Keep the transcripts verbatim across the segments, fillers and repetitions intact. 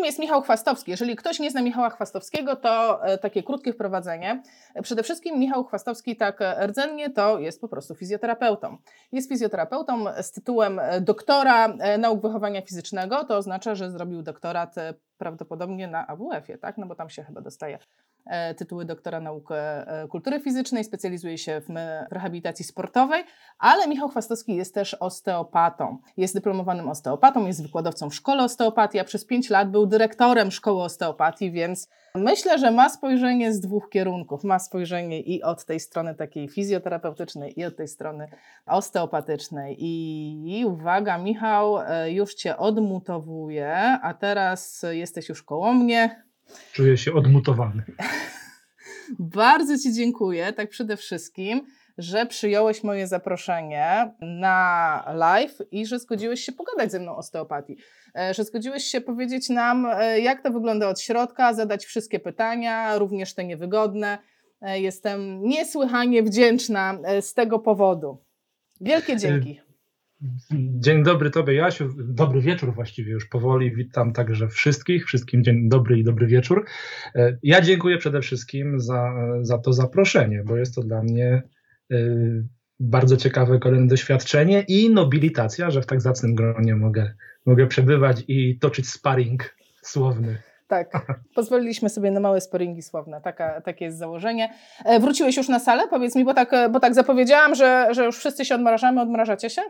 kim jest Michał Chwastowski? Jeżeli ktoś nie zna Michała Chwastowskiego, to takie krótkie wprowadzenie. Przede wszystkim Michał Chwastowski, tak rdzennie, to jest po prostu fizjoterapeutą. Jest fizjoterapeutą z tytułem doktora nauk wychowania fizycznego, to oznacza, że zrobił doktorat prawdopodobnie na A W F-ie, tak? No bo tam się chyba dostaje tytuły doktora nauk kultury fizycznej, specjalizuje się w rehabilitacji sportowej, ale Michał Chwastowski jest też osteopatą. Jest dyplomowanym osteopatą, jest wykładowcą w szkole osteopatii, a przez pięć lat był dyrektorem szkoły osteopatii, więc myślę, że ma spojrzenie z dwóch kierunków. Ma spojrzenie i od tej strony takiej fizjoterapeutycznej, i od tej strony osteopatycznej. I, i uwaga, Michał, już Cię odmutowuję, a teraz jesteś już koło mnie. Czuję się odmutowany. Bardzo Ci dziękuję, tak przede wszystkim, że przyjąłeś moje zaproszenie na live i że zgodziłeś się pogadać ze mną o osteopatii. Że zgodziłeś się powiedzieć nam, jak to wygląda od środka, zadać wszystkie pytania, również te niewygodne. Jestem niesłychanie wdzięczna z tego powodu. Wielkie dzięki. Dzień dobry Tobie, Jasiu, dobry wieczór właściwie już powoli, witam także wszystkich, wszystkim dzień dobry i dobry wieczór. Ja dziękuję przede wszystkim za, za to zaproszenie, bo jest to dla mnie y, bardzo ciekawe kolejne doświadczenie i nobilitacja, że w tak zacnym gronie mogę, mogę przebywać i toczyć sparring słowny. Tak, pozwoliliśmy sobie na małe sparingi słowne, Taka, takie jest założenie. E, wróciłeś już na salę? Powiedz mi, bo tak, bo tak zapowiedziałam, że, że już wszyscy się odmrażamy, odmrażacie się?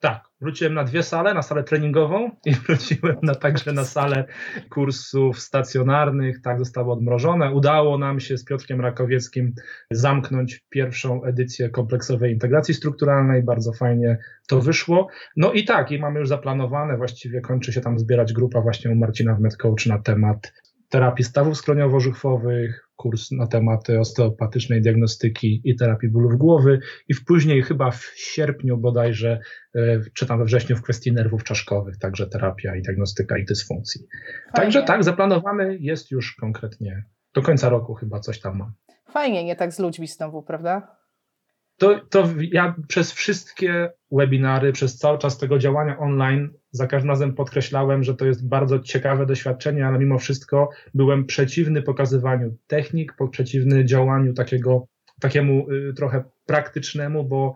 Tak, wróciłem na dwie sale, na salę treningową i wróciłem na, także na salę kursów stacjonarnych, tak zostało odmrożone. Udało nam się z Piotrkiem Rakowieckim zamknąć pierwszą edycję kompleksowej integracji strukturalnej, bardzo fajnie to wyszło. No i tak, i mamy już zaplanowane, właściwie kończy się tam zbierać grupa właśnie u Marcina w MedCoach na temat terapii stawów skroniowo-żuchwowych, kurs na temat osteopatycznej diagnostyki i terapii bólów głowy i w później chyba w sierpniu bodajże, czy tam we wrześniu w kwestii nerwów czaszkowych, także terapia i diagnostyka i dysfunkcji. Fajnie. Także tak, zaplanowany jest już konkretnie do końca roku chyba coś tam mam. Fajnie, nie tak z ludźmi znowu, prawda? To, to ja przez wszystkie webinary, przez cały czas tego działania online za każdym razem podkreślałem, że to jest bardzo ciekawe doświadczenie, ale mimo wszystko byłem przeciwny pokazywaniu technik, przeciwny działaniu takiego, takiemu y, trochę praktycznemu, bo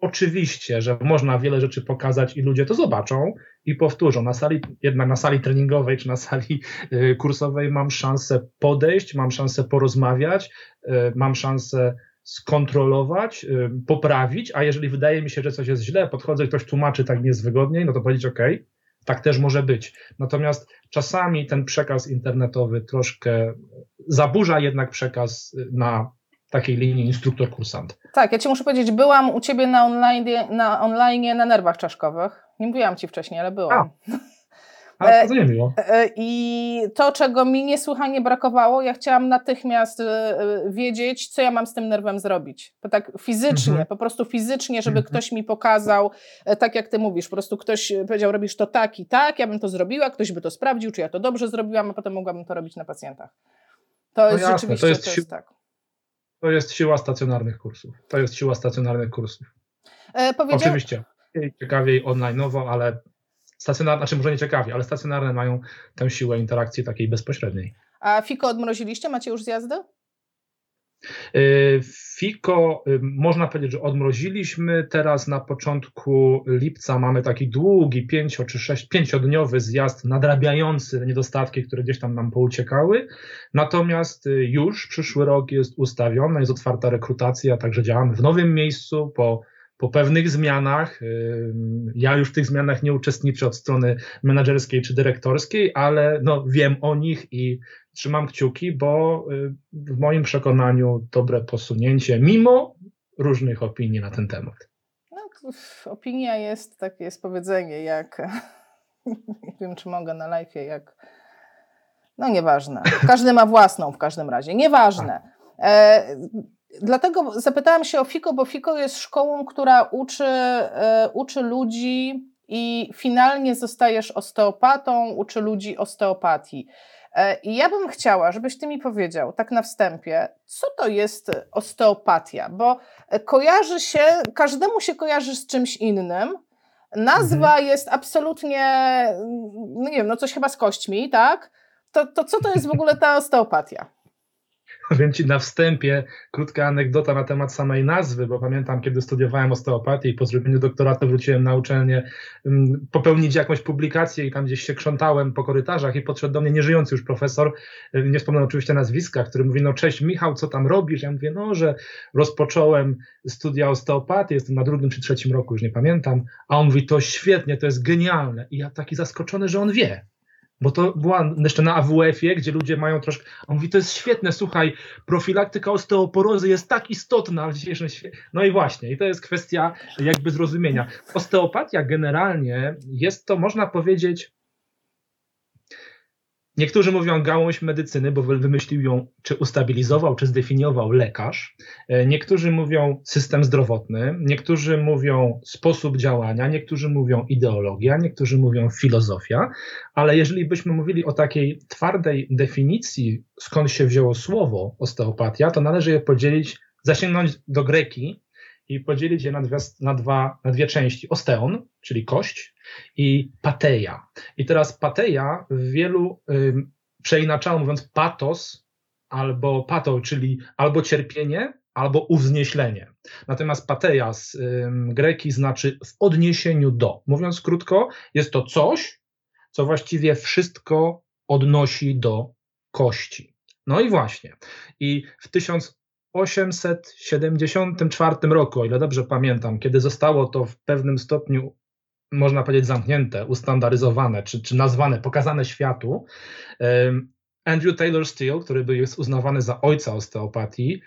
oczywiście, że można wiele rzeczy pokazać i ludzie to zobaczą i powtórzą. Na sali, jednak na sali treningowej czy na sali y, kursowej mam szansę podejść, mam szansę porozmawiać, y, mam szansę skontrolować, y, poprawić, a jeżeli wydaje mi się, że coś jest źle, podchodzę i ktoś tłumaczy tak niezwygodniej, no to powiedzieć ok, tak też może być. Natomiast czasami ten przekaz internetowy troszkę zaburza jednak przekaz na takiej linii instruktor-kursant. Tak, ja Ci muszę powiedzieć, byłam u Ciebie na online na, online, na nerwach czaszkowych. Nie mówiłam Ci wcześniej, ale byłam. A. Ale bardzo niemiło. I to, czego mi niesłychanie brakowało, ja chciałam natychmiast wiedzieć, co ja mam z tym nerwem zrobić. Bo tak fizycznie, mhm. po prostu fizycznie, żeby mhm. ktoś mi pokazał, tak jak ty mówisz, po prostu ktoś powiedział, robisz to tak i tak, ja bym to zrobiła, ktoś by to sprawdził, czy ja to dobrze zrobiłam, a potem mogłabym to robić na pacjentach. To no jest jasne, rzeczywiście, to jest, to jest tak. To jest siła stacjonarnych kursów. To jest siła stacjonarnych kursów. E, powiedział... Oczywiście. Ciekawiej online'owo, ale... Stacjonarne, znaczy może nie ciekawie, ale stacjonarne mają tę siłę interakcji takiej bezpośredniej. A Fiko odmroziliście? Macie już zjazdy? Fiko, można powiedzieć, że odmroziliśmy. Teraz na początku lipca mamy taki długi, pięcio czy sześć, pięciodniowy zjazd nadrabiający niedostatki, które gdzieś tam nam pouciekały. Natomiast już przyszły rok jest ustawiony, jest otwarta rekrutacja, także działamy w nowym miejscu po Po pewnych zmianach, ja już w tych zmianach nie uczestniczę od strony menedżerskiej czy dyrektorskiej, ale no wiem o nich i trzymam kciuki, bo w moim przekonaniu dobre posunięcie, mimo różnych opinii na ten temat. No, opinia jest, takie jest powiedzenie, jak nie wiem, czy mogę na live'ie, jak no nieważne. Każdy ma własną w każdym razie, nieważne. E... Dlatego zapytałam się o Fiko, bo Fiko jest szkołą, która uczy, e, uczy ludzi i finalnie zostajesz osteopatą, uczy ludzi osteopatii. E, I ja bym chciała, żebyś Ty mi powiedział tak na wstępie, co to jest osteopatia, bo kojarzy się, każdemu się kojarzy z czymś innym, Nazwa mhm. jest absolutnie, no nie wiem, no coś chyba z kośćmi, tak? To, to co to jest w ogóle ta osteopatia? Powiem Ci na wstępie krótka anegdota na temat samej nazwy, bo pamiętam, kiedy studiowałem osteopatię i po zrobieniu doktoratu wróciłem na uczelnię um, popełnić jakąś publikację i tam gdzieś się krzątałem po korytarzach i podszedł do mnie nieżyjący już profesor, nie wspomnę oczywiście nazwiska, który mówi, no cześć Michał, co tam robisz? Ja mówię, no, że rozpocząłem studia osteopatii, jestem na drugim czy trzecim roku, już nie pamiętam, a on mówi, to świetnie, to jest genialne i ja taki zaskoczony, że on wie. Bo to była jeszcze na A W F ie, gdzie ludzie mają troszkę... On mówi, to jest świetne, słuchaj, profilaktyka osteoporozy jest tak istotna w dzisiejszym świecie. No i właśnie, i to jest kwestia jakby zrozumienia. Osteopatia generalnie jest to, można powiedzieć... Niektórzy mówią gałąź medycyny, bo wymyślił ją, czy ustabilizował, czy zdefiniował lekarz. Niektórzy mówią system zdrowotny, niektórzy mówią sposób działania, niektórzy mówią ideologia, niektórzy mówią filozofia, ale jeżeli byśmy mówili o takiej twardej definicji, skąd się wzięło słowo osteopatia, to należy je podzielić, zasięgnąć do greki i podzielić je na dwie, na dwa, na dwie części. Osteon, czyli kość, i pateia. I teraz pateia w wielu ym, przeinaczało mówiąc patos albo pato, czyli albo cierpienie, albo uwznieślenie. Natomiast pateia z ym, greki znaczy w odniesieniu do. Mówiąc krótko, jest to coś, co właściwie wszystko odnosi do kości. No i właśnie. I w tysiąc osiemset siedemdziesiątym czwartym roku, o ile dobrze pamiętam, kiedy zostało to w pewnym stopniu, można powiedzieć, zamknięte, ustandaryzowane, czy, czy nazwane, pokazane światu, Andrew Taylor Still, który jest uznawany za ojca osteopatii,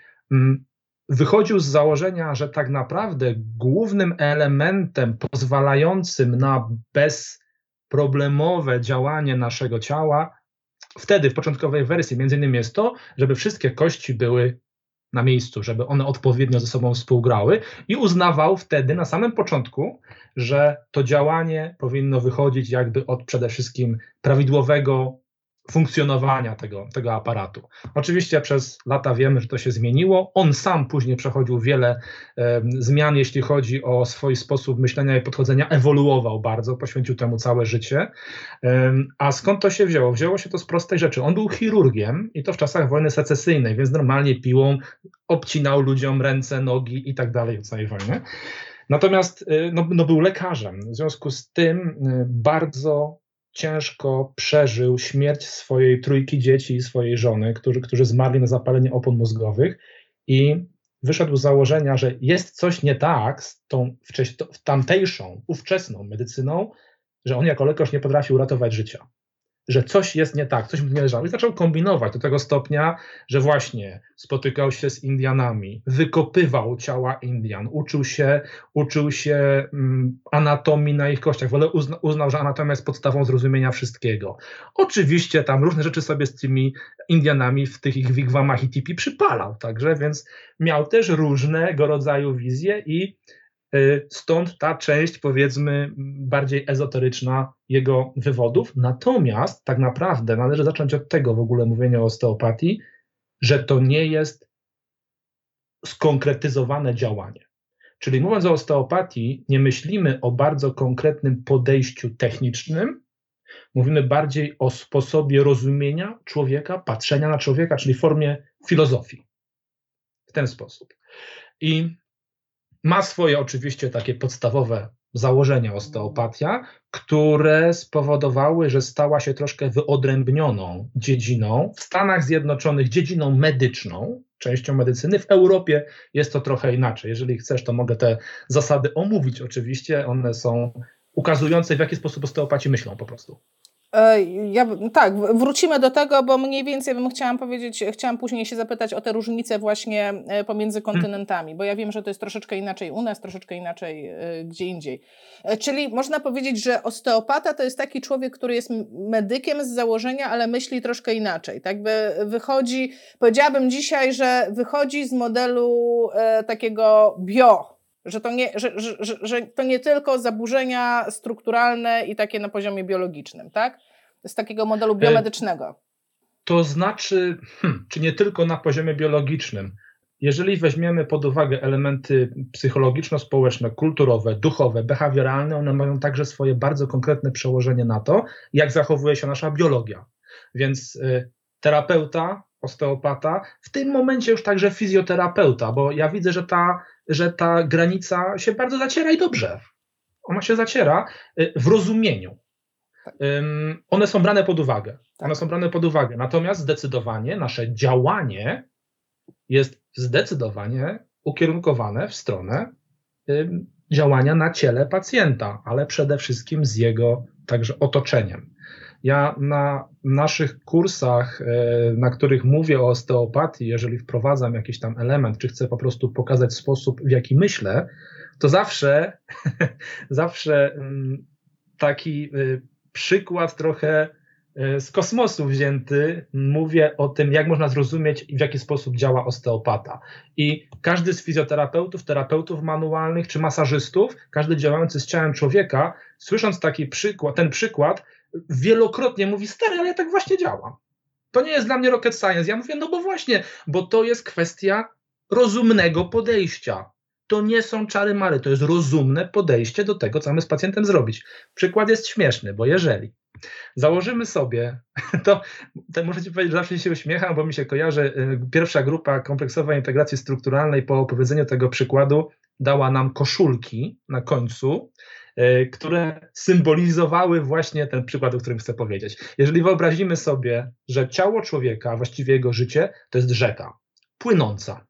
wychodził z założenia, że tak naprawdę głównym elementem pozwalającym na bezproblemowe działanie naszego ciała, wtedy w początkowej wersji między innymi jest to, żeby wszystkie kości były na miejscu, żeby one odpowiednio ze sobą współgrały i uznawał wtedy na samym początku, że to działanie powinno wychodzić jakby od przede wszystkim prawidłowego funkcjonowania tego, tego aparatu. Oczywiście przez lata wiemy, że to się zmieniło. On sam później przechodził wiele e, zmian, jeśli chodzi o swój sposób myślenia i podchodzenia, ewoluował bardzo, poświęcił temu całe życie. E, a skąd to się wzięło? Wzięło się to z prostej rzeczy. On był chirurgiem i to w czasach wojny secesyjnej, więc normalnie piłą obcinał ludziom ręce, nogi i tak dalej w całej wojnie. Natomiast e, no, no był lekarzem. W związku z tym e, bardzo ciężko przeżył śmierć swojej trójki dzieci i swojej żony, którzy, którzy zmarli na zapalenie opon mózgowych i wyszedł z założenia, że jest coś nie tak z tą tamtejszą, ówczesną medycyną, że on jako lekarz nie potrafił uratować życia. Że coś jest nie tak, coś mu nie leżało. I zaczął kombinować do tego stopnia, że właśnie spotykał się z Indianami, wykopywał ciała Indian, uczył się, uczył się um, anatomii na ich kościach. W ogóle uzna, uznał, że anatomia jest podstawą zrozumienia wszystkiego. Oczywiście tam różne rzeczy sobie z tymi Indianami w tych ich wigwamach i tipi przypalał. Także więc miał też różnego rodzaju wizje i stąd ta część, powiedzmy, bardziej ezoteryczna jego wywodów. Natomiast tak naprawdę należy zacząć od tego w ogóle mówienia o osteopatii, że to nie jest skonkretyzowane działanie. Czyli mówiąc o osteopatii, nie myślimy o bardzo konkretnym podejściu technicznym, mówimy bardziej o sposobie rozumienia człowieka, patrzenia na człowieka, czyli formie filozofii. W ten sposób. I ma swoje oczywiście takie podstawowe założenia osteopatia, które spowodowały, że stała się troszkę wyodrębnioną dziedziną, w Stanach Zjednoczonych dziedziną medyczną, częścią medycyny. W Europie jest to trochę inaczej. Jeżeli chcesz, to mogę te zasady omówić oczywiście. One są ukazujące, w jaki sposób osteopaci myślą po prostu. Ja, tak, wrócimy do tego, bo mniej więcej bym chciałam powiedzieć, chciałam później się zapytać o te różnice właśnie pomiędzy kontynentami, bo ja wiem, że to jest troszeczkę inaczej u nas, troszeczkę inaczej gdzie indziej. Czyli można powiedzieć, że osteopata to jest taki człowiek, który jest medykiem z założenia, ale myśli troszkę inaczej. Tak by wychodzi, powiedziałabym dzisiaj, że wychodzi z modelu takiego bio. Że to, nie, że, że, że, że to nie tylko zaburzenia strukturalne i takie na poziomie biologicznym, tak? Z takiego modelu biomedycznego. To znaczy, hmm, czy nie tylko na poziomie biologicznym. Jeżeli weźmiemy pod uwagę elementy psychologiczno-społeczne, kulturowe, duchowe, behawioralne, one mają także swoje bardzo konkretne przełożenie na to, jak zachowuje się nasza biologia. Więc y, terapeuta, osteopata, w tym momencie już także fizjoterapeuta, bo ja widzę, że ta, że ta granica się bardzo zaciera i dobrze. Ona się zaciera y, w rozumieniu. Ym, one są brane pod uwagę. One są brane pod uwagę. Natomiast zdecydowanie nasze działanie jest zdecydowanie ukierunkowane w stronę y, działania na ciele pacjenta, ale przede wszystkim z jego także otoczeniem. Ja na naszych kursach, y, na których mówię o osteopatii, jeżeli wprowadzam jakiś tam element, czy chcę po prostu pokazać sposób, w jaki myślę, to zawsze, zawsze y, taki y, przykład trochę z kosmosu wzięty, mówię o tym, jak można zrozumieć i w jaki sposób działa osteopata. I każdy z fizjoterapeutów, terapeutów manualnych czy masażystów, każdy działający z ciałem człowieka, słysząc taki przykład, ten przykład, wielokrotnie mówi: stary, ale ja tak właśnie działam. To nie jest dla mnie rocket science. Ja mówię: no bo właśnie, bo to jest kwestia rozumnego podejścia. To nie są czary mary, to jest rozumne podejście do tego, co mamy z pacjentem zrobić. Przykład jest śmieszny, bo jeżeli założymy sobie, to, to muszę Ci powiedzieć, że zawsze się uśmiecham, bo mi się kojarzy pierwsza grupa kompleksowej integracji strukturalnej po opowiedzeniu tego przykładu dała nam koszulki na końcu, które symbolizowały właśnie ten przykład, o którym chcę powiedzieć. Jeżeli wyobrazimy sobie, że ciało człowieka, właściwie jego życie, to jest rzeka płynąca.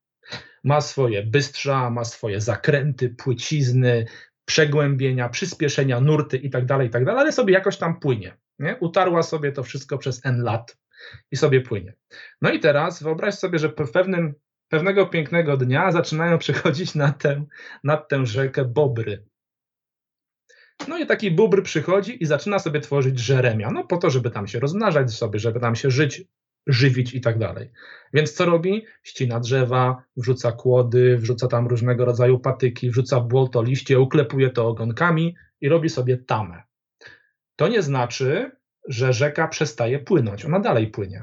Ma swoje bystrza, ma swoje zakręty, płycizny, przegłębienia, przyspieszenia, nurty itd., itd., ale sobie jakoś tam płynie. Nie? Utarła sobie to wszystko przez N lat i sobie płynie. No i teraz wyobraź sobie, że w pewnym, pewnego pięknego dnia zaczynają przychodzić na tę, na tę rzekę bobry. No i taki bóbr przychodzi i zaczyna sobie tworzyć żeremia, no po to, żeby tam się rozmnażać sobie, żeby tam się żyć, żywić i tak dalej. Więc co robi? Ścina drzewa, wrzuca kłody, wrzuca tam różnego rodzaju patyki, wrzuca błoto, liście, uklepuje to ogonkami i robi sobie tamę. To nie znaczy, że rzeka przestaje płynąć. Ona dalej płynie.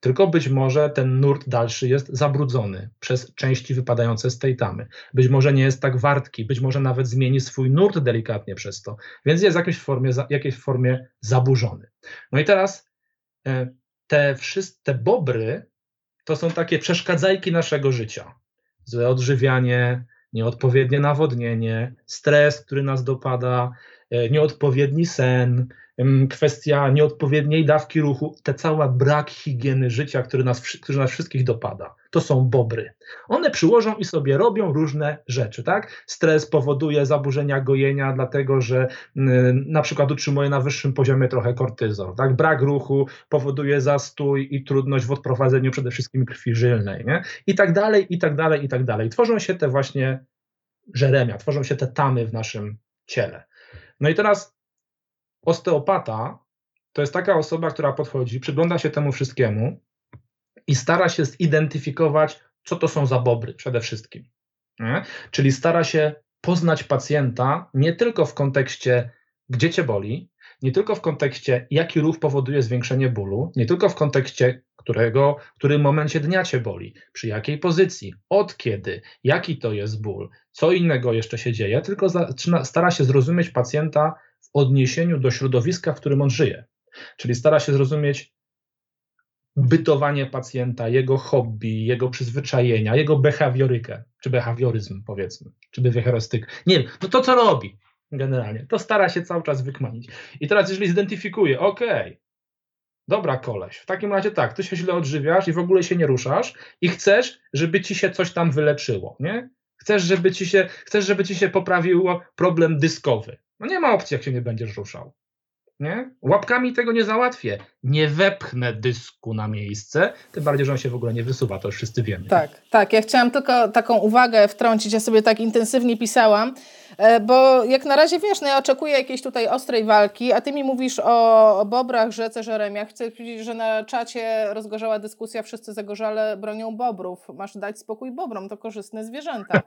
Tylko być może ten nurt dalszy jest zabrudzony przez części wypadające z tej tamy. Być może nie jest tak wartki, być może nawet zmieni swój nurt delikatnie przez to. Więc jest w jakiejś formie, jakiejś formie zaburzony. No i teraz y- Te wszystkie bobry to są takie przeszkadzajki naszego życia. Złe odżywianie, nieodpowiednie nawodnienie, stres, który nas dopada, nieodpowiedni sen, kwestia nieodpowiedniej dawki ruchu, te cała brak higieny życia, który nas, który nas wszystkich dopada. To są bobry. One przyłożą i sobie robią różne rzeczy, tak? Stres powoduje zaburzenia gojenia, dlatego że y, na przykład utrzymuje na wyższym poziomie trochę kortyzol, tak? Brak ruchu powoduje zastój i trudność w odprowadzeniu przede wszystkim krwi żylnej, nie? I tak dalej, i tak dalej, i tak dalej. Tworzą się te właśnie żeremia, tworzą się te tamy w naszym ciele. No i teraz osteopata to jest taka osoba, która podchodzi, przygląda się temu wszystkiemu i stara się zidentyfikować, co to są za bobry przede wszystkim. Nie? Czyli stara się poznać pacjenta nie tylko w kontekście, gdzie cię boli, nie tylko w kontekście, jaki ruch powoduje zwiększenie bólu, nie tylko w kontekście, którego, w którym momencie dnia cię boli, przy jakiej pozycji, od kiedy, jaki to jest ból, co innego jeszcze się dzieje, tylko zaczyna, stara się zrozumieć pacjenta w odniesieniu do środowiska, w którym on żyje. Czyli stara się zrozumieć bytowanie pacjenta, jego hobby, jego przyzwyczajenia, jego behawiorykę, czy behawioryzm powiedzmy, czy behawiorystykę. Nie wiem, no to co robi generalnie, to stara się cały czas wykmanić. I teraz jeżeli zidentyfikuje, okej, okay, dobra koleś, w takim razie tak, ty się źle odżywiasz i w ogóle się nie ruszasz i chcesz, żeby ci się coś tam wyleczyło, nie? Chcesz, żeby ci się, chcesz, żeby ci się poprawił problem dyskowy. No nie ma opcji, jak się nie będziesz ruszał. Nie? Łapkami tego nie załatwię. Nie wepchnę dysku na miejsce, tym bardziej, że on się w ogóle nie wysuwa, to już wszyscy wiemy. Tak, tak. Ja chciałam tylko taką uwagę wtrącić, ja sobie tak intensywnie pisałam, Bo jak na razie, wiesz, no ja oczekuję jakiejś tutaj ostrej walki, a ty mi mówisz o, o bobrach, rzece, żeremiach. Chcę powiedzieć, że na czacie rozgorzała dyskusja, wszyscy zagorzale bronią bobrów. Masz dać spokój bobrom, to korzystne zwierzęta.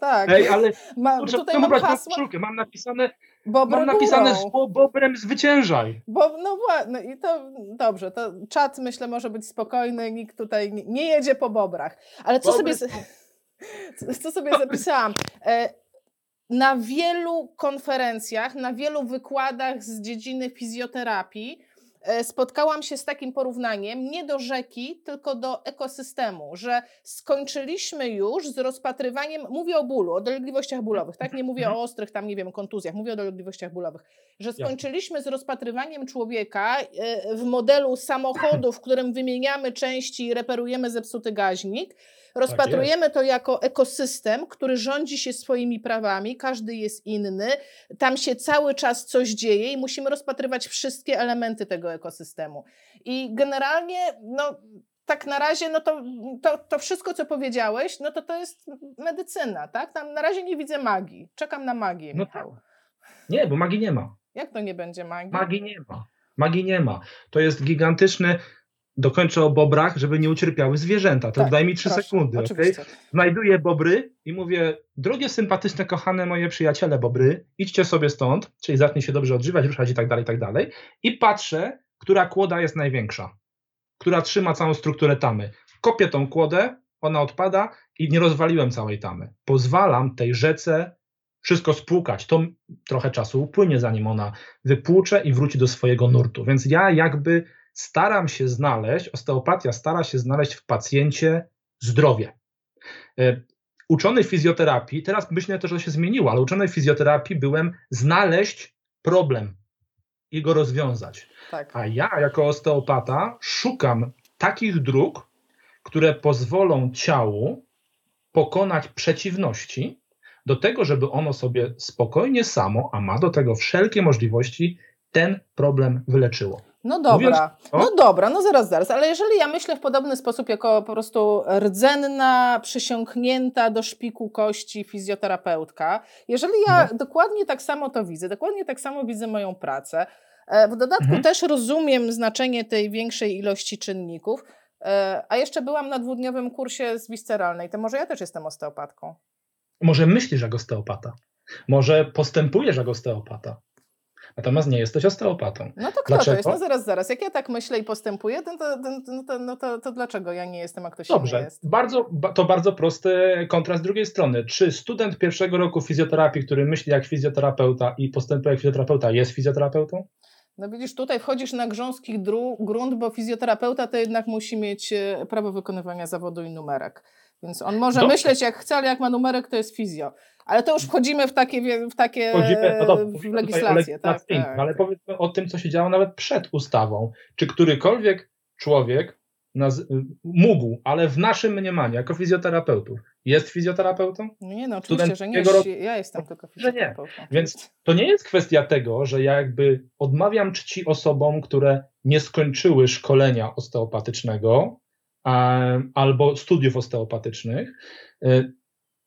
Tak. Ej, ale Ma, proszę, tutaj mam hasło. Mam, mam napisane... Bobry Mam napisane z bo, bobrem zwyciężaj. Bo, no no i to dobrze, to czat myślę może być spokojny, nikt tutaj nie, nie jedzie po bobrach. Ale co Bobry. sobie co, co sobie Bobry. zapisałam? Na wielu konferencjach, na wielu wykładach z dziedziny fizjoterapii spotkałam się z takim porównaniem, nie do rzeki, tylko do ekosystemu, że skończyliśmy już z rozpatrywaniem, mówię o bólu, o dolegliwościach bólowych, tak? Nie mówię o ostrych tam, nie wiem, kontuzjach, mówię o dolegliwościach bólowych, że skończyliśmy z rozpatrywaniem człowieka w modelu samochodu, w którym wymieniamy części i reperujemy zepsuty gaźnik. Rozpatrujemy to jako ekosystem, który rządzi się swoimi prawami, każdy jest inny, tam się cały czas coś dzieje i musimy rozpatrywać wszystkie elementy tego ekosystemu. I generalnie, no tak na razie, no to, to, to wszystko, co powiedziałeś, no to to jest medycyna, tak? Tam na razie nie widzę magii. Czekam na magię, Michał. No nie, bo magii nie ma. Jak to nie będzie magii? Magii nie ma. Magii nie ma. To jest gigantyczny... Dokończę o bobrach, żeby nie ucierpiały zwierzęta. To tak, daj mi trzy sekundy. Okay? Znajduję bobry i mówię: drogie, sympatyczne, kochane moje przyjaciele bobry, idźcie sobie stąd, czyli zacznie się dobrze odżywać, ruszać i tak dalej, i tak dalej. I patrzę, która kłoda jest największa, która trzyma całą strukturę tamy. Kopię tą kłodę, ona odpada i nie rozwaliłem całej tamy. Pozwalam tej rzece wszystko spłukać. To trochę czasu upłynie, zanim ona wypłucze i wróci do swojego nurtu. Więc ja jakby... Staram się znaleźć, osteopatia stara się znaleźć w pacjencie zdrowie. Uczony fizjoterapii, teraz myślę też, że to się zmieniło, ale uczony fizjoterapii byłem znaleźć problem i go rozwiązać. Tak. A ja jako osteopata szukam takich dróg, które pozwolą ciału pokonać przeciwności do tego, żeby ono sobie spokojnie samo, a ma do tego wszelkie możliwości, ten problem wyleczyło. No dobra, no dobra, no zaraz, zaraz, ale jeżeli ja myślę w podobny sposób jako po prostu rdzenna, przysiągnięta do szpiku kości fizjoterapeutka, jeżeli ja no. dokładnie tak samo to widzę, dokładnie tak samo widzę moją pracę, w dodatku mhm. też rozumiem znaczenie tej większej ilości czynników, a jeszcze byłam na dwudniowym kursie z wisceralnej, to może ja też jestem osteopatką? Może myślisz jak osteopata, może postępujesz jak osteopata. Natomiast nie jesteś osteopatą. No to kto dlaczego? To jest? No zaraz, zaraz. Jak ja tak myślę i postępuję, to, to, to, no to, to dlaczego ja nie jestem, a ktoś Dobrze. nie jest? Dobrze, bardzo, to bardzo prosty kontrast z drugiej strony. Czy student pierwszego roku fizjoterapii, który myśli jak fizjoterapeuta i postępuje jak fizjoterapeuta, jest fizjoterapeutą? No widzisz, tutaj wchodzisz na grząski dru- grunt, bo fizjoterapeuta to jednak musi mieć prawo wykonywania zawodu i numerek. Więc on może Dobrze. myśleć jak chce, ale jak ma numerek, to jest fizjo. Ale to już wchodzimy w takie, w takie wchodzimy, no dobrze, w legislację. Tak, tak. Ale powiedzmy o tym, co się działo nawet przed ustawą. Czy którykolwiek człowiek naz- mógł, ale w naszym mniemaniu, jako fizjoterapeutów, jest fizjoterapeutą? Nie, no oczywiście, Student że nie. Roku... Ja jestem tylko fizjoterapeutą. Że nie. Więc to nie jest kwestia tego, że ja jakby odmawiam czci osobom, które nie skończyły szkolenia osteopatycznego albo studiów osteopatycznych,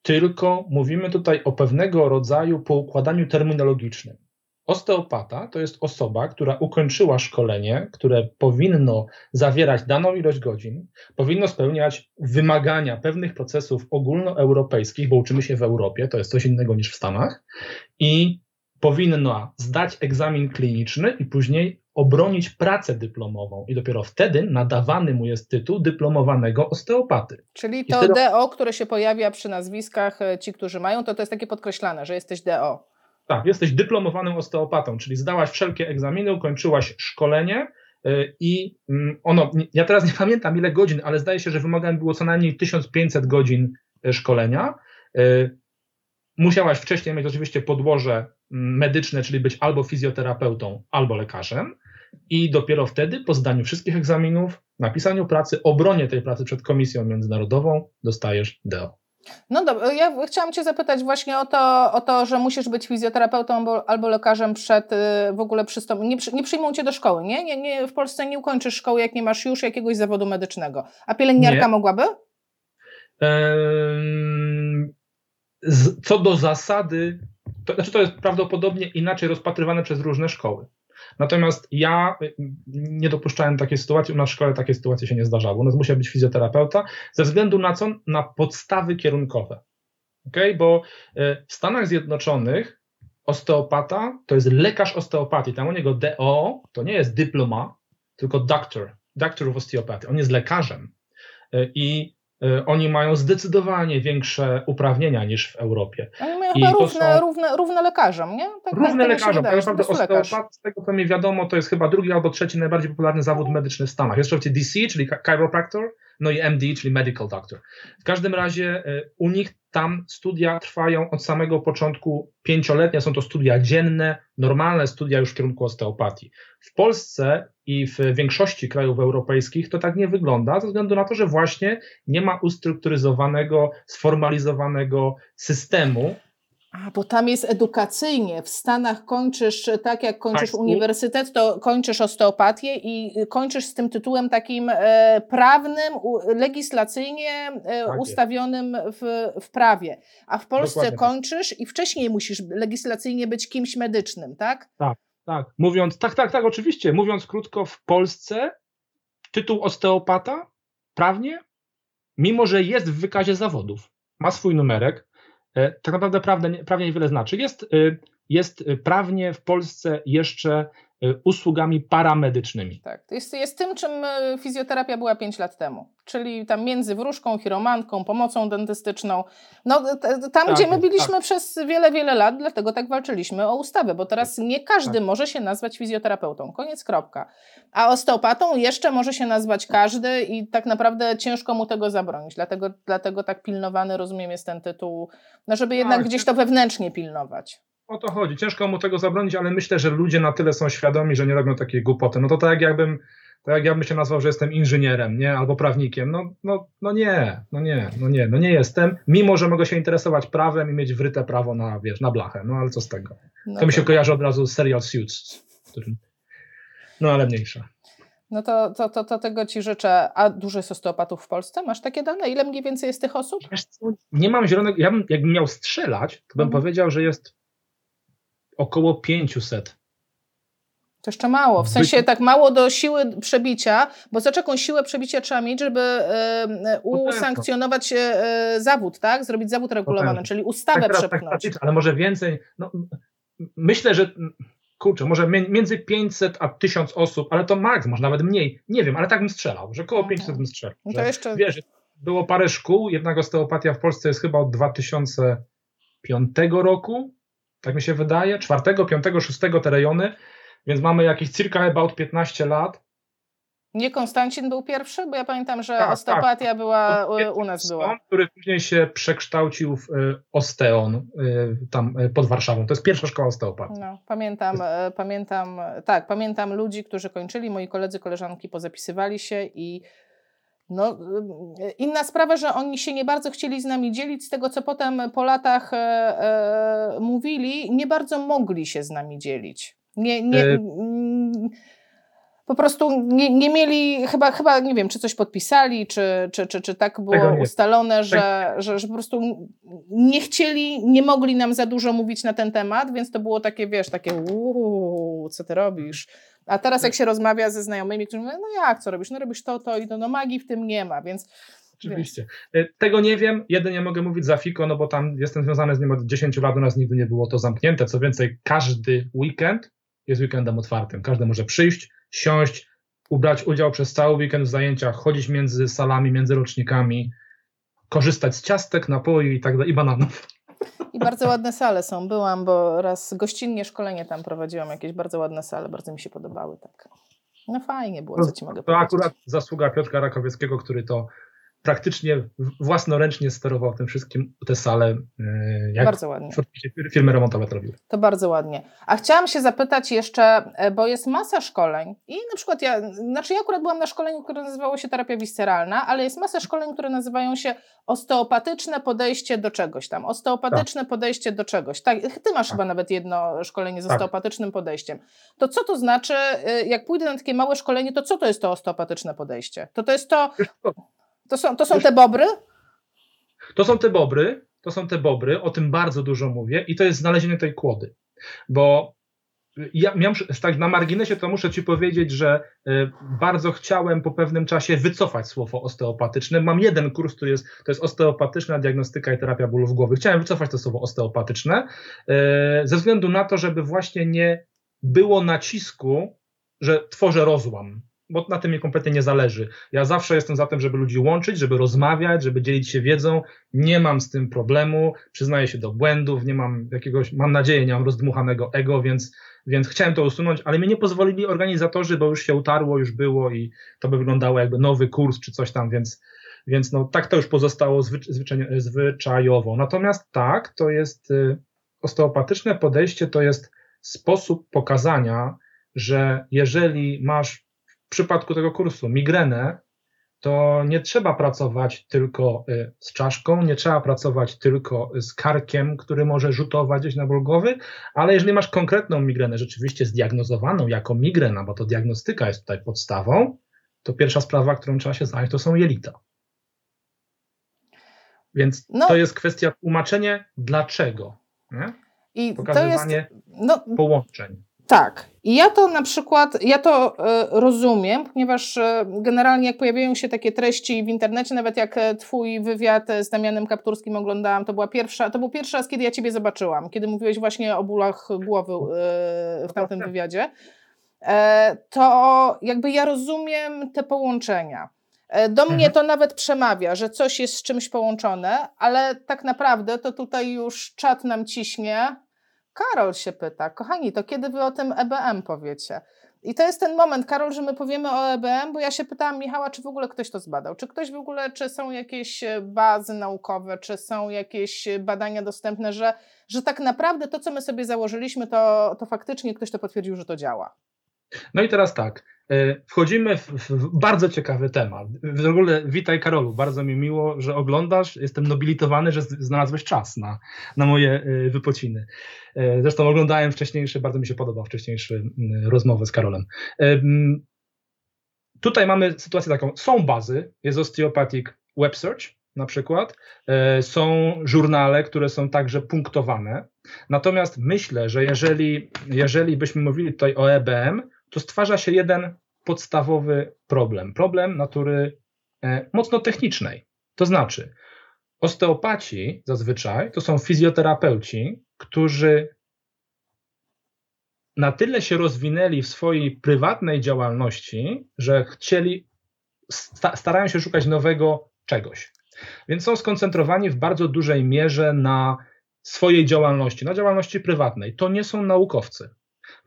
tylko mówimy tutaj o pewnego rodzaju poukładaniu terminologicznym. Osteopata to jest osoba, która ukończyła szkolenie, które powinno zawierać daną ilość godzin, powinno spełniać wymagania pewnych procesów ogólnoeuropejskich, bo uczymy się w Europie, to jest coś innego niż w Stanach, i powinna zdać egzamin kliniczny i później obronić pracę dyplomową i dopiero wtedy nadawany mu jest tytuł dyplomowanego osteopaty. Czyli to wtedy... D O, które się pojawia przy nazwiskach ci, którzy mają, to to jest takie podkreślane, że jesteś D O. Tak, jesteś dyplomowanym osteopatą, czyli zdałaś wszelkie egzaminy, ukończyłaś szkolenie i ono, ja teraz nie pamiętam ile godzin, ale zdaje się, że wymagań było co najmniej tysiąc pięćset godzin szkolenia. Musiałaś wcześniej mieć oczywiście podłoże medyczne, czyli być albo fizjoterapeutą, albo lekarzem. I dopiero wtedy, po zdaniu wszystkich egzaminów, napisaniu pracy, obronie tej pracy przed komisją międzynarodową, dostajesz D O. No dobra, ja chciałam cię zapytać właśnie o to, o to, że musisz być fizjoterapeutą albo, albo lekarzem przed w ogóle przystąpieniem. Nie, przy, nie przyjmą cię do szkoły, nie? Nie, nie? W Polsce nie ukończysz szkoły, jak nie masz już jakiegoś zawodu medycznego. A pielęgniarka nie. mogłaby? Ehm, co do zasady to, znaczy to jest prawdopodobnie inaczej rozpatrywane przez różne szkoły. Natomiast ja nie dopuszczałem takiej sytuacji, u nas w szkole takie sytuacje się nie zdarzały. U nas musiał być fizjoterapeuta ze względu na co? Na podstawy kierunkowe. Okay? Bo w Stanach Zjednoczonych osteopata to jest lekarz osteopatii. Tam u niego D O to nie jest dyploma, tylko doctor, doctor of osteopathy. On jest lekarzem i oni mają zdecydowanie większe uprawnienia niż w Europie. Oni mają I chyba równe, są... równe, równe lekarzom, nie? Tak, równe tak lekarzom. Wydaje, naprawdę osteopat, z tego co mi wiadomo, to jest chyba drugi albo trzeci najbardziej popularny zawód medyczny w Stanach. Jest oczywiście D C, czyli chiropractor, no i M D, czyli medical doctor. W każdym razie u nich tam studia trwają od samego początku pięcioletnia. Są to studia dzienne, normalne studia już w kierunku osteopatii. W Polsce i w większości krajów europejskich to tak nie wygląda, ze względu na to, że właśnie nie ma ustrukturyzowanego, sformalizowanego systemu. A, bo tam jest edukacyjnie. W Stanach kończysz, tak jak kończysz uniwersytet, to kończysz osteopatię i kończysz z tym tytułem takim e, prawnym, u, legislacyjnie e, tak ustawionym w, w prawie. A w Polsce dokładnie kończysz tak. I wcześniej musisz legislacyjnie być kimś medycznym, tak? Tak, tak. Mówiąc, tak, tak, tak, oczywiście. Mówiąc krótko, w Polsce tytuł osteopata prawnie, mimo że jest w wykazie zawodów, ma swój numerek, tak naprawdę prawnie, prawnie niewiele znaczy. Jest, jest prawnie w Polsce jeszcze usługami paramedycznymi. Tak, to jest, jest tym, czym fizjoterapia była pięć lat temu. Czyli tam między wróżką, chiromanką, pomocą dentystyczną. No, tam, tak, gdzie my byliśmy tak. przez wiele, wiele lat, dlatego tak walczyliśmy o ustawę, bo teraz nie każdy tak. może się nazwać fizjoterapeutą. Koniec, kropka. A osteopatą jeszcze może się nazwać każdy i tak naprawdę ciężko mu tego zabronić. Dlatego, dlatego tak pilnowany, rozumiem, jest ten tytuł, no, żeby jednak tak, gdzieś to wewnętrznie pilnować. O to chodzi. Ciężko mu tego zabronić, ale myślę, że ludzie na tyle są świadomi, że nie robią takiej głupoty. No to tak jakbym, tak jakbym się nazwał, że jestem inżynierem, nie? Albo prawnikiem. No, no, no nie, no nie, no nie, no nie jestem. Mimo, że mogę się interesować prawem i mieć wryte prawo na, wiesz, na blachę. No ale co z tego? No to mi się kojarzy od razu z serial Suits. Którym... No ale mniejsza. No to, to, to, to tego Ci życzę. A dużo jest osteopatów w Polsce? Masz takie dane? Ile mniej więcej jest tych osób? Nie mam zielonego. Ja bym, jakbym miał strzelać, to bym mhm. powiedział, że jest około pięćset. To jeszcze mało, w sensie tak mało do siły przebicia, bo za jaką siłę przebicia trzeba mieć, żeby y, usankcjonować y, zawód, tak? Zrobić zawód regulowany, Potężno. czyli ustawę tak, przepchnąć. Tak, tak, ale może więcej, no, myślę, że kurczę, może między pięćset a tysiąc osób, ale to maks, może nawet mniej, nie wiem, ale tak bym strzelał, że około pięćset okay. bym strzelał. No to że, jeszcze... Wiesz, było parę szkół, jednak osteopatia w Polsce jest chyba od dwa tysiące piątego roku. Tak mi się wydaje, czwartego, piątego, szóstego te rejony, więc mamy jakieś circa about piętnaście lat. Nie Konstancin był pierwszy? Bo ja pamiętam, że tak, osteopatia tak. była u nas była. Stąd, który później się przekształcił w Osteon, tam pod Warszawą. To jest pierwsza szkoła osteopatii. No, pamiętam, jest... pamiętam, tak, pamiętam ludzi, którzy kończyli, moi koledzy, koleżanki pozapisywali się i no, inna sprawa, że oni się nie bardzo chcieli z nami dzielić, z tego co potem po latach e, e, mówili, nie bardzo mogli się z nami dzielić. Nie, nie, e... m, po prostu nie, nie mieli, chyba, chyba nie wiem, czy coś podpisali, czy, czy, czy, czy tak było ustalone, że, że, że po prostu nie chcieli, nie mogli nam za dużo mówić na ten temat, więc to było takie, wiesz, takie uuu, co ty robisz? A teraz jak się rozmawia ze znajomymi, którzy mówią, no jak, co robisz? No robisz to, to i to, no magii w tym nie ma, więc... Oczywiście. Więc. Tego nie wiem, jedynie mogę mówić za Fiko, no bo tam jestem związany z nim od dziesięciu lat, u nas nigdy nie było to zamknięte, co więcej, każdy weekend jest weekendem otwartym, każdy może przyjść, siąść, ubrać udział przez cały weekend w zajęciach, chodzić między salami, między rocznikami, korzystać z ciastek, napoi i tak dalej, i bananów. I bardzo ładne sale są. Byłam, bo raz gościnnie szkolenie tam prowadziłam, jakieś bardzo ładne sale, bardzo mi się podobały. Tak. No fajnie było, co Ci mogę to powiedzieć. To akurat zasługa Piotra Rakowskiego, który to praktycznie własnoręcznie sterował tym wszystkim, te sale, jak bardzo ładnie. Firmy remontowe to robiły. To bardzo ładnie. A chciałam się zapytać jeszcze, bo jest masa szkoleń i na przykład ja, znaczy ja akurat byłam na szkoleniu, które nazywało się terapia wisceralna, ale jest masa szkoleń, które nazywają się osteopatyczne podejście do czegoś tam, osteopatyczne tak. podejście do czegoś. Tak, ty masz tak. chyba nawet jedno szkolenie z tak. osteopatycznym podejściem. To co to znaczy, jak pójdę na takie małe szkolenie, to co to jest to osteopatyczne podejście? To to jest to... To są, to są te bobry? To są te bobry, to są te bobry, o tym bardzo dużo mówię i to jest znalezienie tej kłody, bo ja miałem, tak na marginesie to muszę Ci powiedzieć, że y, bardzo chciałem po pewnym czasie wycofać słowo osteopatyczne. Mam jeden kurs, który jest, to jest osteopatyczna diagnostyka i terapia bólów głowy. Chciałem wycofać to słowo osteopatyczne y, ze względu na to, żeby właśnie nie było nacisku, że tworzę rozłam, bo na tym mi kompletnie nie zależy. Ja zawsze jestem za tym, żeby ludzi łączyć, żeby rozmawiać, żeby dzielić się wiedzą. Nie mam z tym problemu, przyznaję się do błędów, nie mam jakiegoś, mam nadzieję, nie mam rozdmuchanego ego, więc Więc chciałem to usunąć, ale mi nie pozwolili organizatorzy, bo już się utarło, już było i to by wyglądało jakby nowy kurs czy coś tam, więc, więc no, tak to już pozostało zwyczaj, zwyczajowo. Natomiast tak, to jest y, osteopatyczne podejście, to jest sposób pokazania, że jeżeli masz w przypadku tego kursu migrenę, to nie trzeba pracować tylko y, z czaszką, nie trzeba pracować tylko z karkiem, który może rzutować gdzieś na ból głowy, ale jeżeli masz konkretną migrenę, rzeczywiście zdiagnozowaną jako migrena, bo to diagnostyka jest tutaj podstawą, to pierwsza sprawa, którą trzeba się zająć, to są jelita. Więc no. To jest kwestia tłumaczenia dlaczego, nie? I pokazywanie to jest, no, połączeń. Tak. I ja to na przykład, ja to y, rozumiem, ponieważ y, generalnie jak pojawiają się takie treści w internecie, nawet jak twój wywiad z Damianem Kapturskim oglądałam, to była pierwsza, to był pierwszy raz, kiedy ja ciebie zobaczyłam, kiedy mówiłeś właśnie o bólach głowy y, w tamtym wywiadzie, y, to jakby ja rozumiem te połączenia. Do mnie to nawet przemawia, że coś jest z czymś połączone, ale tak naprawdę to tutaj już czat nam ciśnie. Karol się pyta, kochani, to kiedy wy o tym E B M powiecie? I to jest ten moment, Karol, że my powiemy o E B M, bo ja się pytałam Michała, czy w ogóle ktoś to zbadał, czy ktoś w ogóle, czy są jakieś bazy naukowe, czy są jakieś badania dostępne, że, że tak naprawdę to, co my sobie założyliśmy, to, to faktycznie ktoś to potwierdził, że to działa. No i teraz tak, wchodzimy w, w bardzo ciekawy temat. W ogóle witaj Karolu, bardzo mi miło, że oglądasz. Jestem nobilitowany, że znalazłeś czas na, na moje wypociny. Zresztą oglądałem wcześniejszy, bardzo mi się podobał wcześniejszy rozmowę z Karolem. Tutaj mamy sytuację taką, są bazy, jest Osteopathic Web Search na przykład, są żurnale, które są także punktowane. Natomiast myślę, że jeżeli, jeżeli byśmy mówili tutaj o E B M, to stwarza się jeden podstawowy problem. Problem natury e, mocno technicznej. To znaczy, osteopaci zazwyczaj to są fizjoterapeuci, którzy na tyle się rozwinęli w swojej prywatnej działalności, że chcieli, sta, starają się szukać nowego czegoś. Więc są skoncentrowani w bardzo dużej mierze na swojej działalności, na działalności prywatnej. To nie są naukowcy.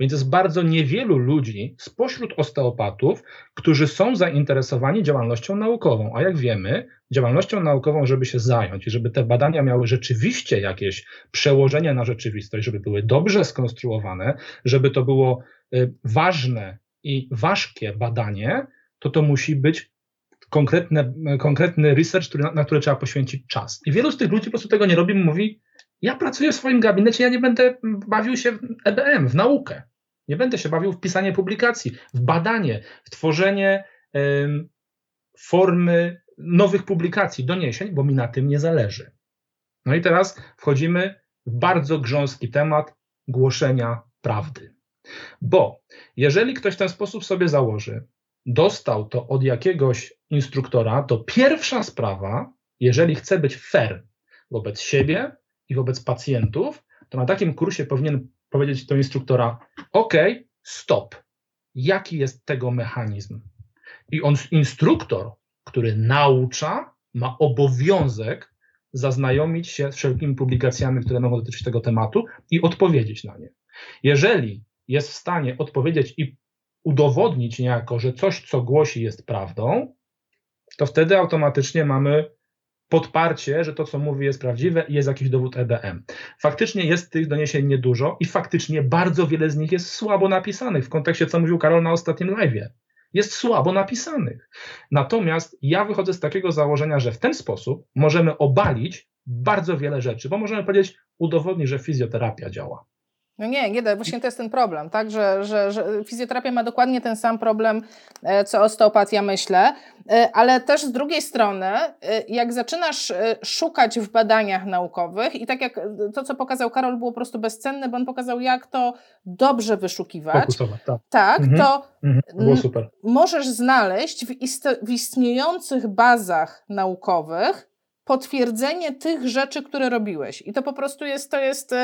Więc jest bardzo niewielu ludzi spośród osteopatów, którzy są zainteresowani działalnością naukową. A jak wiemy, działalnością naukową, żeby się zająć i żeby te badania miały rzeczywiście jakieś przełożenie na rzeczywistość, żeby były dobrze skonstruowane, żeby to było y, ważne i ważkie badanie, to to musi być konkretne, konkretny research, który, na, na który trzeba poświęcić czas. I wielu z tych ludzi po prostu tego nie robi, mówi: ja pracuję w swoim gabinecie, ja nie będę bawił się w E B M, w naukę. Nie będę się bawił w pisanie publikacji, w badanie, w tworzenie ym, formy nowych publikacji, doniesień, bo mi na tym nie zależy. No i teraz wchodzimy w bardzo grząski temat głoszenia prawdy. Bo jeżeli ktoś w ten sposób sobie założy, dostał to od jakiegoś instruktora, to pierwsza sprawa, jeżeli chce być fair wobec siebie i wobec pacjentów, to na takim kursie powinien powiedzieć do instruktora: ok, stop, jaki jest tego mechanizm? I on, instruktor, który naucza, ma obowiązek zaznajomić się z wszelkimi publikacjami, które mogą dotyczyć tego tematu i odpowiedzieć na nie. Jeżeli jest w stanie odpowiedzieć i udowodnić niejako, że coś, co głosi, jest prawdą, to wtedy automatycznie mamy podparcie, że to, co mówi, jest prawdziwe i jest jakiś dowód E B M. Faktycznie jest tych doniesień niedużo i faktycznie bardzo wiele z nich jest słabo napisanych w kontekście, co mówił Karol na ostatnim live'ie. Jest słabo napisanych. Natomiast ja wychodzę z takiego założenia, że w ten sposób możemy obalić bardzo wiele rzeczy, bo możemy powiedzieć: udowodnij, że fizjoterapia działa. No nie, nie da. Właśnie to jest ten problem, tak? Że, że, że fizjoterapia ma dokładnie ten sam problem, co osteopatia, myślę. Ale też z drugiej strony, jak zaczynasz szukać w badaniach naukowych i tak jak to, co pokazał Karol, było po prostu bezcenne, bo on pokazał, jak to dobrze wyszukiwać. Fokusować, tak. Tak, mhm. to mhm. Było super. Możesz znaleźć w, ist- w istniejących bazach naukowych potwierdzenie tych rzeczy, które robiłeś. I to po prostu jest, to jest,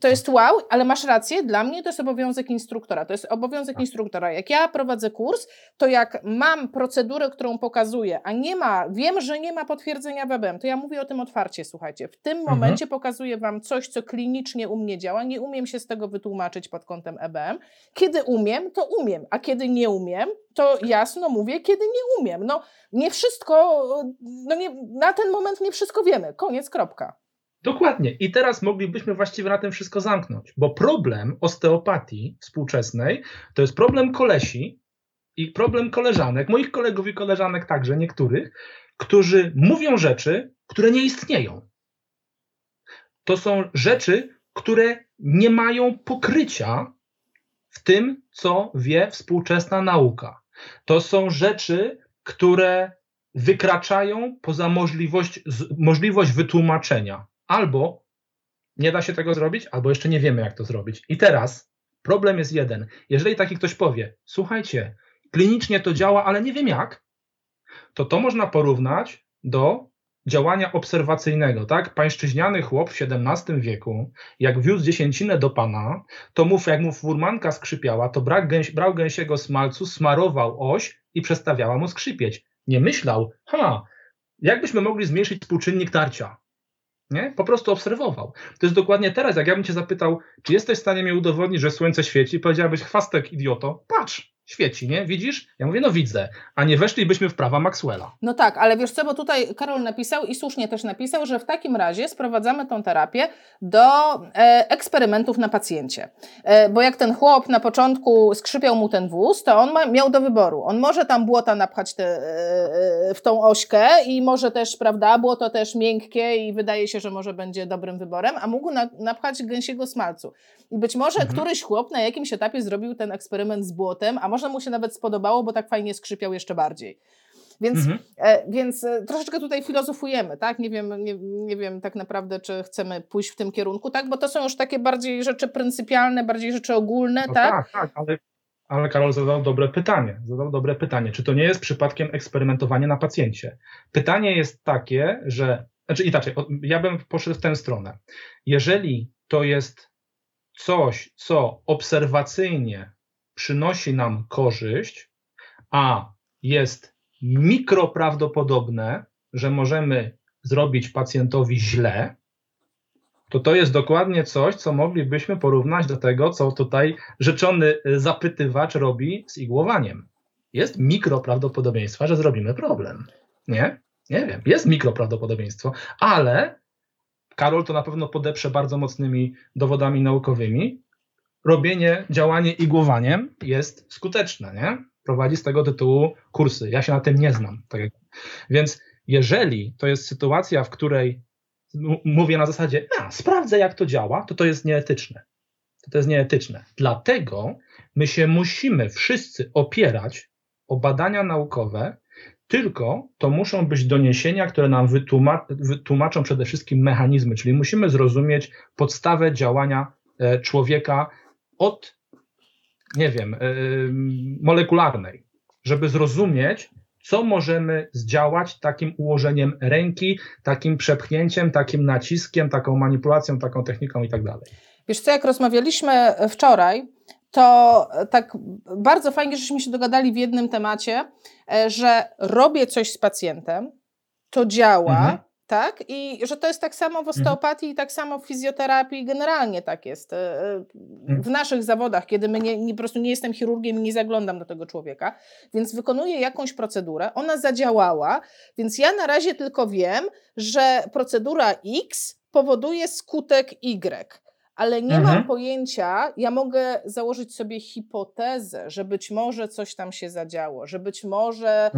to jest wow, ale masz rację, dla mnie to jest obowiązek instruktora. To jest obowiązek instruktora. Jak ja prowadzę kurs, to jak mam procedurę, którą pokazuję, a nie ma, wiem, że nie ma potwierdzenia w E B M, to ja mówię o tym otwarcie, słuchajcie. W tym mhm. momencie pokazuję wam coś, co klinicznie u mnie działa, nie umiem się z tego wytłumaczyć pod kątem E B M. Kiedy umiem, to umiem, a kiedy nie umiem, to jasno mówię, kiedy nie umiem. No nie wszystko, no nie, na ten moment nie wszystko wiemy. Koniec, kropka. Dokładnie. I teraz moglibyśmy właściwie na tym wszystko zamknąć, bo problem osteopatii współczesnej to jest problem kolesi i problem koleżanek, moich kolegów i koleżanek także, niektórych, którzy mówią rzeczy, które nie istnieją. To są rzeczy, które nie mają pokrycia w tym, co wie współczesna nauka. To są rzeczy, które wykraczają poza możliwość, możliwość wytłumaczenia. Albo nie da się tego zrobić, albo jeszcze nie wiemy, jak to zrobić. I teraz problem jest jeden. Jeżeli taki ktoś powie, słuchajcie, klinicznie to działa, ale nie wiem jak, to to można porównać do działania obserwacyjnego, tak? Pańszczyźniany chłop w siedemnastym wieku, jak wiózł dziesięcinę do pana, to mu, jak mu furmanka skrzypiała, to brał, gęś, brał gęsiego smalcu, smarował oś i przestawiała mu skrzypieć. Nie myślał, ha, jakbyśmy mogli zmniejszyć współczynnik tarcia. Nie? Po prostu obserwował. To jest dokładnie teraz, jak ja bym cię zapytał, czy jesteś w stanie mi udowodnić, że słońce świeci, powiedziałbyś, Chwastek, idioto, patrz, świeci, nie? Widzisz? Ja mówię, no widzę. A nie weszlibyśmy w prawa Maxwella. No tak, ale wiesz co, bo tutaj Karol napisał i słusznie też napisał, że w takim razie sprowadzamy tą terapię do e, eksperymentów na pacjencie. E, bo jak ten chłop na początku skrzypiał mu ten wóz, to on ma, miał do wyboru. On może tam błota napchać te, e, w tą ośkę i może też, prawda, błoto też miękkie i wydaje się, że może będzie dobrym wyborem, a mógł na, napchać gęsiego smalcu. I być może mhm. któryś chłop na jakimś etapie zrobił ten eksperyment z błotem, a może mu się nawet spodobało, bo tak fajnie skrzypiał jeszcze bardziej. Więc, mhm. e, więc troszeczkę tutaj filozofujemy, tak? Nie wiem, nie, nie wiem tak naprawdę, czy chcemy pójść w tym kierunku, tak? Bo to są już takie bardziej rzeczy pryncypialne, bardziej rzeczy ogólne, no tak? Tak, tak, ale, ale Karol zadał dobre pytanie. Zadał dobre pytanie. Czy to nie jest przypadkiem eksperymentowanie na pacjencie? Pytanie jest takie, że... Znaczy inaczej, ja bym poszedł w tę stronę. Jeżeli to jest coś, co obserwacyjnie przynosi nam korzyść, a jest mikroprawdopodobne, że możemy zrobić pacjentowi źle, to to jest dokładnie coś, co moglibyśmy porównać do tego, co tutaj rzeczony zapytywacz robi z igłowaniem. Jest mikroprawdopodobieństwo, że zrobimy problem. Nie? Nie wiem. Jest mikroprawdopodobieństwo, ale Karol to na pewno podeprze bardzo mocnymi dowodami naukowymi. Robienie, działanie igłowaniem jest skuteczne, nie? Prowadzi z tego tytułu kursy. Ja się na tym nie znam. Więc jeżeli to jest sytuacja, w której m- mówię na zasadzie, a, sprawdzę jak to działa, to to jest nieetyczne. To, to jest nieetyczne. Dlatego my się musimy wszyscy opierać o badania naukowe, tylko to muszą być doniesienia, które nam wytłumac- wytłumaczą przede wszystkim mechanizmy, czyli musimy zrozumieć podstawę działania e, człowieka, od, nie wiem, yy, molekularnej, żeby zrozumieć, co możemy zdziałać takim ułożeniem ręki, takim przepchnięciem, takim naciskiem, taką manipulacją, taką techniką i tak dalej. Wiesz co, jak rozmawialiśmy wczoraj, to tak bardzo fajnie, żeśmy się dogadali w jednym temacie, że robię coś z pacjentem, to działa, mhm. tak? I że to jest tak samo w osteopatii i tak samo w fizjoterapii, generalnie tak jest w naszych zawodach, kiedy my nie, nie, po prostu nie jestem chirurgiem i nie zaglądam do tego człowieka, więc wykonuję jakąś procedurę, ona zadziałała, więc ja na razie tylko wiem, że procedura X powoduje skutek Y. Ale nie mhm. mam pojęcia, ja mogę założyć sobie hipotezę, że być może coś tam się zadziało, że być może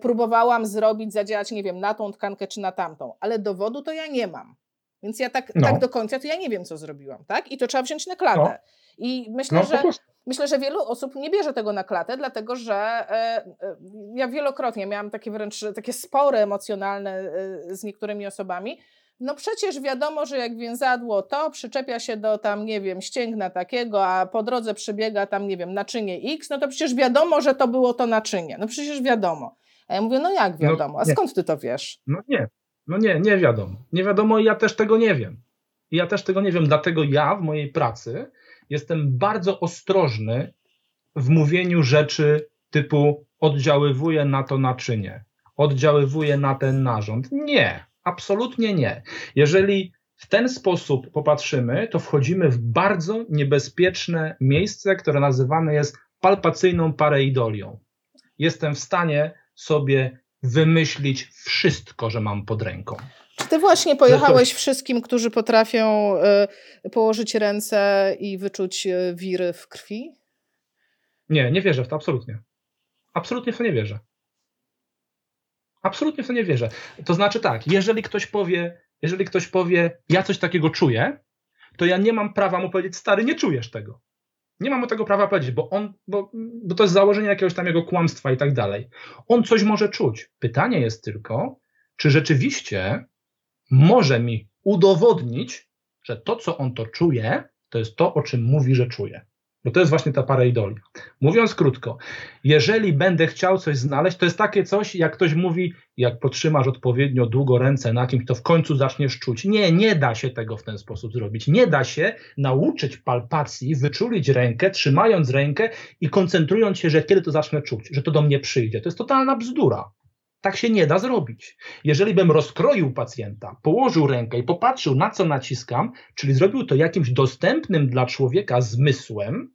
próbowałam zrobić, zadziałać, nie wiem, na tą tkankę czy na tamtą, ale dowodu to ja nie mam. Więc ja tak, no. tak do końca, to ja nie wiem, co zrobiłam, tak? I to trzeba wziąć na klatę. No. I myślę, no, że myślę, że wielu osób nie bierze tego na klatę, dlatego że e, e, ja wielokrotnie miałam takie wręcz takie spory emocjonalne e, z niektórymi osobami. No przecież wiadomo, że jak więzadło to przyczepia się do tam, nie wiem, ścięgna takiego, a po drodze przybiega tam, nie wiem, naczynie X, no to przecież wiadomo, że to było to naczynie. No przecież wiadomo. A ja mówię, no jak wiadomo? A skąd ty to wiesz? No nie. No nie, nie wiadomo. Nie wiadomo i ja też tego nie wiem. I ja też tego nie wiem, dlatego ja w mojej pracy jestem bardzo ostrożny w mówieniu rzeczy typu oddziaływuję na to naczynie, oddziaływuję na ten narząd. Nie, absolutnie nie. Jeżeli w ten sposób popatrzymy, to wchodzimy w bardzo niebezpieczne miejsce, które nazywane jest palpacyjną pareidolią. Jestem w stanie sobie wymyślić wszystko, że mam pod ręką. Czy ty właśnie pojechałeś wszystkim, którzy potrafią y, położyć ręce i wyczuć y, wiry w krwi? Nie, nie wierzę w to, absolutnie. Absolutnie w to nie wierzę. Absolutnie w to nie wierzę. To znaczy tak, jeżeli ktoś powie, jeżeli ktoś powie, ja coś takiego czuję, to ja nie mam prawa mu powiedzieć, stary, nie czujesz tego. Nie mam mu tego prawa powiedzieć, bo on, bo, bo to jest założenie jakiegoś tam jego kłamstwa i tak dalej. On coś może czuć. Pytanie jest tylko, czy rzeczywiście może mi udowodnić, że to, co on to czuje, to jest to, o czym mówi, że czuje. Bo to jest właśnie ta pareidolia. Mówiąc krótko, jeżeli będę chciał coś znaleźć, to jest takie coś, jak ktoś mówi, jak potrzymasz odpowiednio długo ręce na kimś, to w końcu zaczniesz czuć. Nie, nie da się tego w ten sposób zrobić. Nie da się nauczyć palpacji, wyczulić rękę, trzymając rękę i koncentrując się, że kiedy to zacznę czuć, że to do mnie przyjdzie. To jest totalna bzdura. Tak się nie da zrobić. Jeżeli bym rozkroił pacjenta, położył rękę i popatrzył, na co naciskam, czyli zrobił to jakimś dostępnym dla człowieka zmysłem,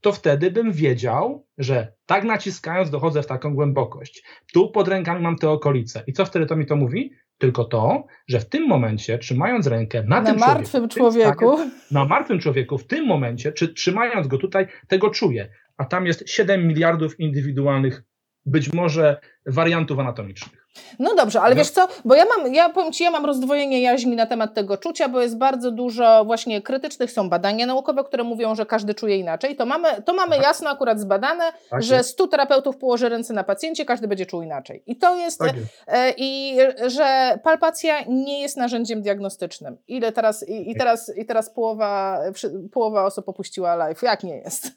to wtedy bym wiedział, że tak naciskając dochodzę w taką głębokość. Tu pod rękami mam te okolice. I co wtedy to mi to mówi? Tylko to, że w tym momencie, trzymając rękę na, na tym martwym człowieku, człowieku. Na martwym człowieku, w tym momencie, czy trzymając go tutaj, tego czuję. A tam jest siedem miliardów indywidualnych być może wariantów anatomicznych. No dobrze, ale wiesz co, bo ja mam, ja powiem ci, ja mam rozdwojenie jaźni na temat tego czucia, bo jest bardzo dużo właśnie krytycznych, są badania naukowe, które mówią, że każdy czuje inaczej. To mamy, to mamy tak. jasno akurat zbadane, tak że stu terapeutów położy ręce na pacjencie, każdy będzie czuł inaczej. I to jest, tak jest. I że palpacja nie jest narzędziem diagnostycznym. Ile teraz, i, i teraz, i teraz połowa, połowa osób opuściła live. Jak nie jest?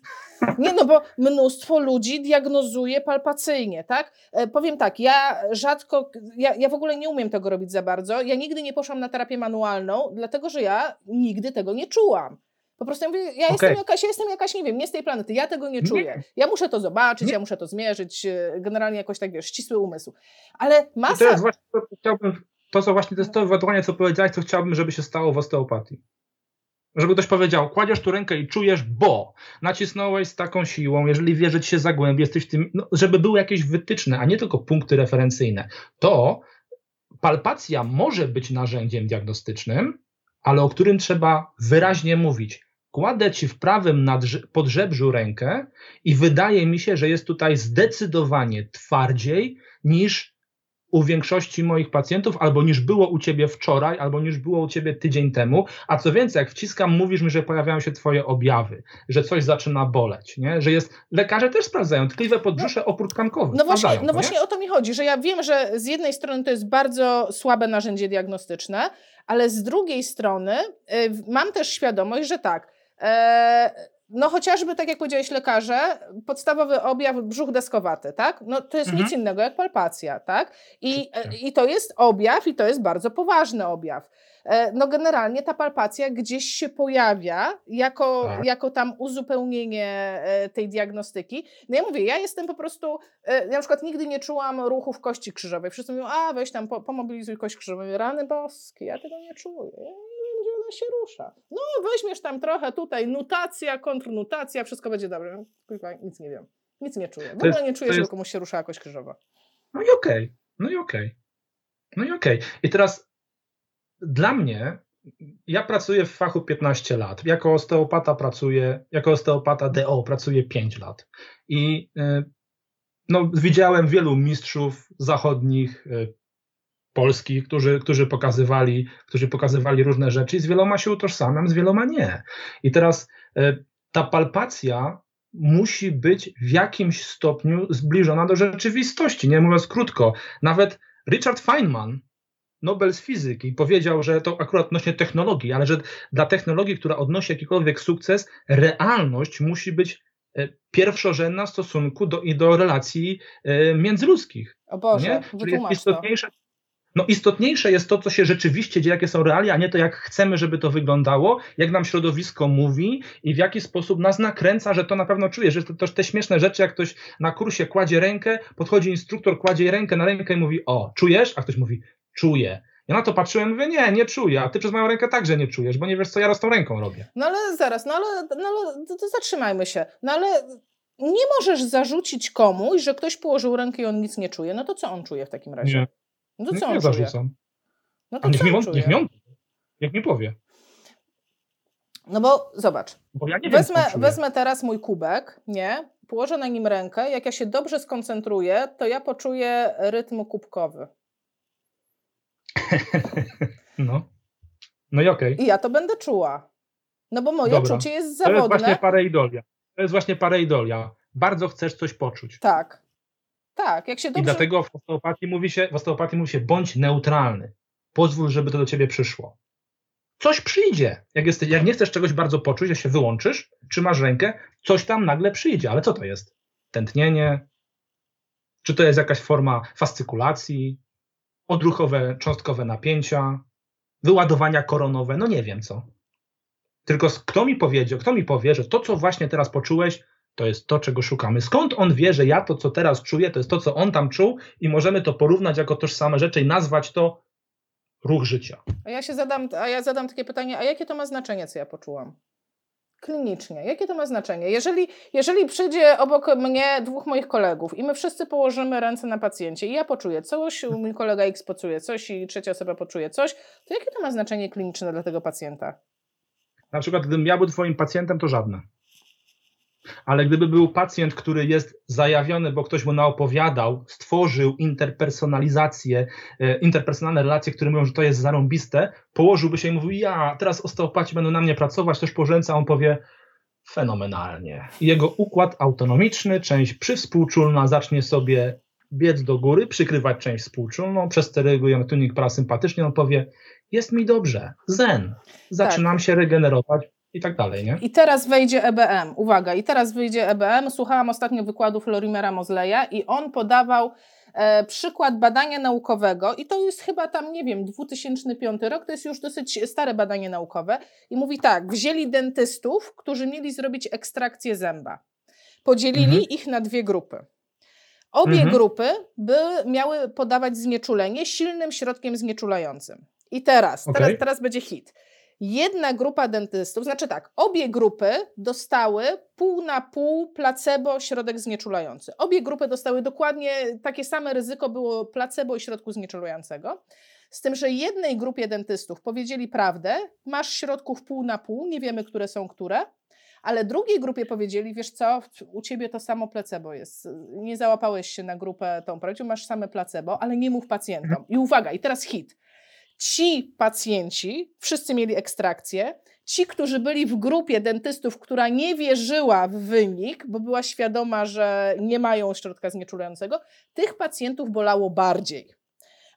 Nie, no bo mnóstwo ludzi diagnozuje palpacyjnie, tak? Powiem tak, ja rzadko, ja, ja w ogóle nie umiem tego robić za bardzo, ja nigdy nie poszłam na terapię manualną, dlatego że ja nigdy tego nie czułam. Po prostu ja mówię, ja, okay. jestem jakaś, ja jestem jakaś, nie wiem, nie z tej planety, ja tego nie czuję. Nie. Ja muszę to zobaczyć, nie. ja muszę to zmierzyć, generalnie jakoś tak, wiesz, ścisły umysł. Ale masa... I to jest właśnie to, co chciałbym, to, co właśnie, to jest to wywołanie, co powiedziałeś, co chciałbym, żeby się stało w osteopatii. Żeby ktoś powiedział, kładziesz tu rękę i czujesz, bo nacisnąłeś z taką siłą, jeżeli wierzyć się zagłębi, jesteś tym, no, żeby były jakieś wytyczne, a nie tylko punkty referencyjne. To palpacja może być narzędziem diagnostycznym, ale o którym trzeba wyraźnie mówić. Kładę ci w prawym nadrze- podrzebrzu rękę i wydaje mi się, że jest tutaj zdecydowanie twardziej niż u większości moich pacjentów, albo niż było u ciebie wczoraj, albo niż było u ciebie tydzień temu, a co więcej, jak wciskam, mówisz mi, że pojawiają się twoje objawy, że coś zaczyna boleć, nie? Że jest, lekarze też sprawdzają tkliwe podbrzusze, no, opór tkankowy. No właśnie, no właśnie o to mi chodzi, że ja wiem, że z jednej strony to jest bardzo słabe narzędzie diagnostyczne, ale z drugiej strony y, mam też świadomość, że tak, y, no chociażby tak jak powiedziałeś lekarze, podstawowy objaw brzuch deskowaty, tak? No to jest mhm. nic innego jak palpacja, tak? I, i to jest objaw i to jest bardzo poważny objaw. No generalnie ta palpacja gdzieś się pojawia jako, tak. jako tam uzupełnienie tej diagnostyki. No ja mówię, ja jestem po prostu, ja na przykład nigdy nie czułam ruchów kości krzyżowej. Wszyscy mówią, a weź tam pomobilizuj kość krzyżową. Rany boskie, ja tego nie czuję. Się rusza. No weźmiesz tam trochę tutaj nutacja, kontrnutacja, wszystko będzie dobrze. Kurwa, nic nie wiem. Nic nie czuję. W ogóle jest, nie czuję, że jest... komuś się rusza jakoś krzyżowa. No i okej. Okay. No i okej. Okay. No i okej. Okay. I teraz dla mnie, ja pracuję w fachu piętnaście lat. Jako osteopata pracuję, jako osteopata D O pracuję pięć lat. I yy, no, widziałem wielu mistrzów zachodnich yy, Polski, którzy, którzy, pokazywali, którzy pokazywali różne rzeczy i z wieloma się utożsamiam, z wieloma nie. I teraz y, ta palpacja musi być w jakimś stopniu zbliżona do rzeczywistości. Nie mówiąc krótko, nawet Richard Feynman, Nobel z fizyki, powiedział, że to akurat odnośnie technologii, ale że dla technologii, która odnosi jakikolwiek sukces, realność musi być pierwszorzędna w stosunku do, i do relacji y, międzyludzkich. O Boże, wytłumacz istotniejsze. No istotniejsze jest to, co się rzeczywiście dzieje, jakie są realia, a nie to, jak chcemy, żeby to wyglądało, jak nam środowisko mówi i w jaki sposób nas nakręca, że to na pewno czujesz, że to, to te śmieszne rzeczy, jak ktoś na kursie kładzie rękę, podchodzi instruktor, kładzie rękę na rękę i mówi, o, czujesz? A ktoś mówi, czuję. Ja na to patrzyłem, mówię, nie, nie czuję, a ty przez moją rękę także nie czujesz, bo nie wiesz, co ja z tą ręką robię. No ale zaraz, no ale, no ale to, to zatrzymajmy się, no ale nie możesz zarzucić komuś, że ktoś położył rękę i on nic nie czuje, no to co on czuje w takim razie? Nie. No to co on czuje? No to niech, mi, on, niech, mi on, niech mi powie. No bo zobacz, bo ja nie wezmę, wiem, wezmę teraz mój kubek, nie? Położę na nim rękę, jak ja się dobrze skoncentruję, to ja poczuję rytm kubkowy. No, no i okej. Okay. I ja to będę czuła, no bo moje Dobra. Czucie jest zawodne. To jest właśnie pareidolia, to jest właśnie pareidolia. Bardzo chcesz coś poczuć. Tak. Tak, jak się dobrze... I dlatego w osteopatii mówi się, w osteopatii mówi się, bądź neutralny. Pozwól, żeby to do ciebie przyszło. Coś przyjdzie. Jak, jesteś, jak nie chcesz czegoś bardzo poczuć, jak się wyłączysz, trzymasz rękę, coś tam nagle przyjdzie. Ale co to jest? Tętnienie? Czy to jest jakaś forma fascykulacji? Odruchowe, cząstkowe napięcia? Wyładowania koronowe? No nie wiem co. Tylko kto mi powiedział, kto mi powie, że to, co właśnie teraz poczułeś, to jest to, czego szukamy. Skąd on wie, że ja to, co teraz czuję, to jest to, co on tam czuł i możemy to porównać jako tożsame rzeczy i nazwać to ruch życia. A ja się zadam, a ja zadam takie pytanie, a jakie to ma znaczenie, co ja poczułam? Klinicznie. Jakie to ma znaczenie? Jeżeli, jeżeli przyjdzie obok mnie dwóch moich kolegów i my wszyscy położymy ręce na pacjencie i ja poczuję coś, mój kolega X poczuje coś i trzecia osoba poczuje coś, to jakie to ma znaczenie kliniczne dla tego pacjenta? Na przykład, gdybym ja był twoim pacjentem, to żadne. Ale gdyby był pacjent, który jest zajawiony, bo ktoś mu naopowiadał, stworzył interpersonalizację, interpersonalne relacje, które mówią, że to jest zarąbiste, położyłby się i mówił, ja, teraz osteopaci będą na mnie pracować, też pożęca, a on powie, fenomenalnie. Jego układ autonomiczny, część przywspółczulna zacznie sobie biec do góry, przykrywać część współczulną, przesterygujemy tunik parasympatycznie, on powie, jest mi dobrze, zen, zaczynam tak. się regenerować. I tak dalej, nie? I teraz wejdzie E B M. Uwaga, i teraz wyjdzie E B M. Słuchałam ostatnio wykładów Lorimera Moseleya i on podawał e, przykład badania naukowego i to jest chyba tam, nie wiem, dwa tysiące piąty rok, to jest już dosyć stare badanie naukowe i mówi tak, wzięli dentystów, którzy mieli zrobić ekstrakcję zęba. Podzielili mhm. ich na dwie grupy. Obie mhm. grupy by miały podawać znieczulenie silnym środkiem znieczulającym. I teraz, okay. teraz, teraz będzie hit. Jedna grupa dentystów, znaczy tak, obie grupy dostały pół na pół placebo, środek znieczulający. Obie grupy dostały dokładnie takie same ryzyko, było placebo i środku znieczulającego. Z tym, że jednej grupie dentystów powiedzieli prawdę, masz środków pół na pół, nie wiemy, które są które, ale drugiej grupie powiedzieli, wiesz co, u ciebie to samo placebo jest, nie załapałeś się na grupę tą prawdziwą, masz same placebo, ale nie mów pacjentom. I uwaga, i teraz hit. Ci pacjenci, wszyscy mieli ekstrakcję, ci, którzy byli w grupie dentystów, która nie wierzyła w wynik, bo była świadoma, że nie mają środka znieczulającego, tych pacjentów bolało bardziej.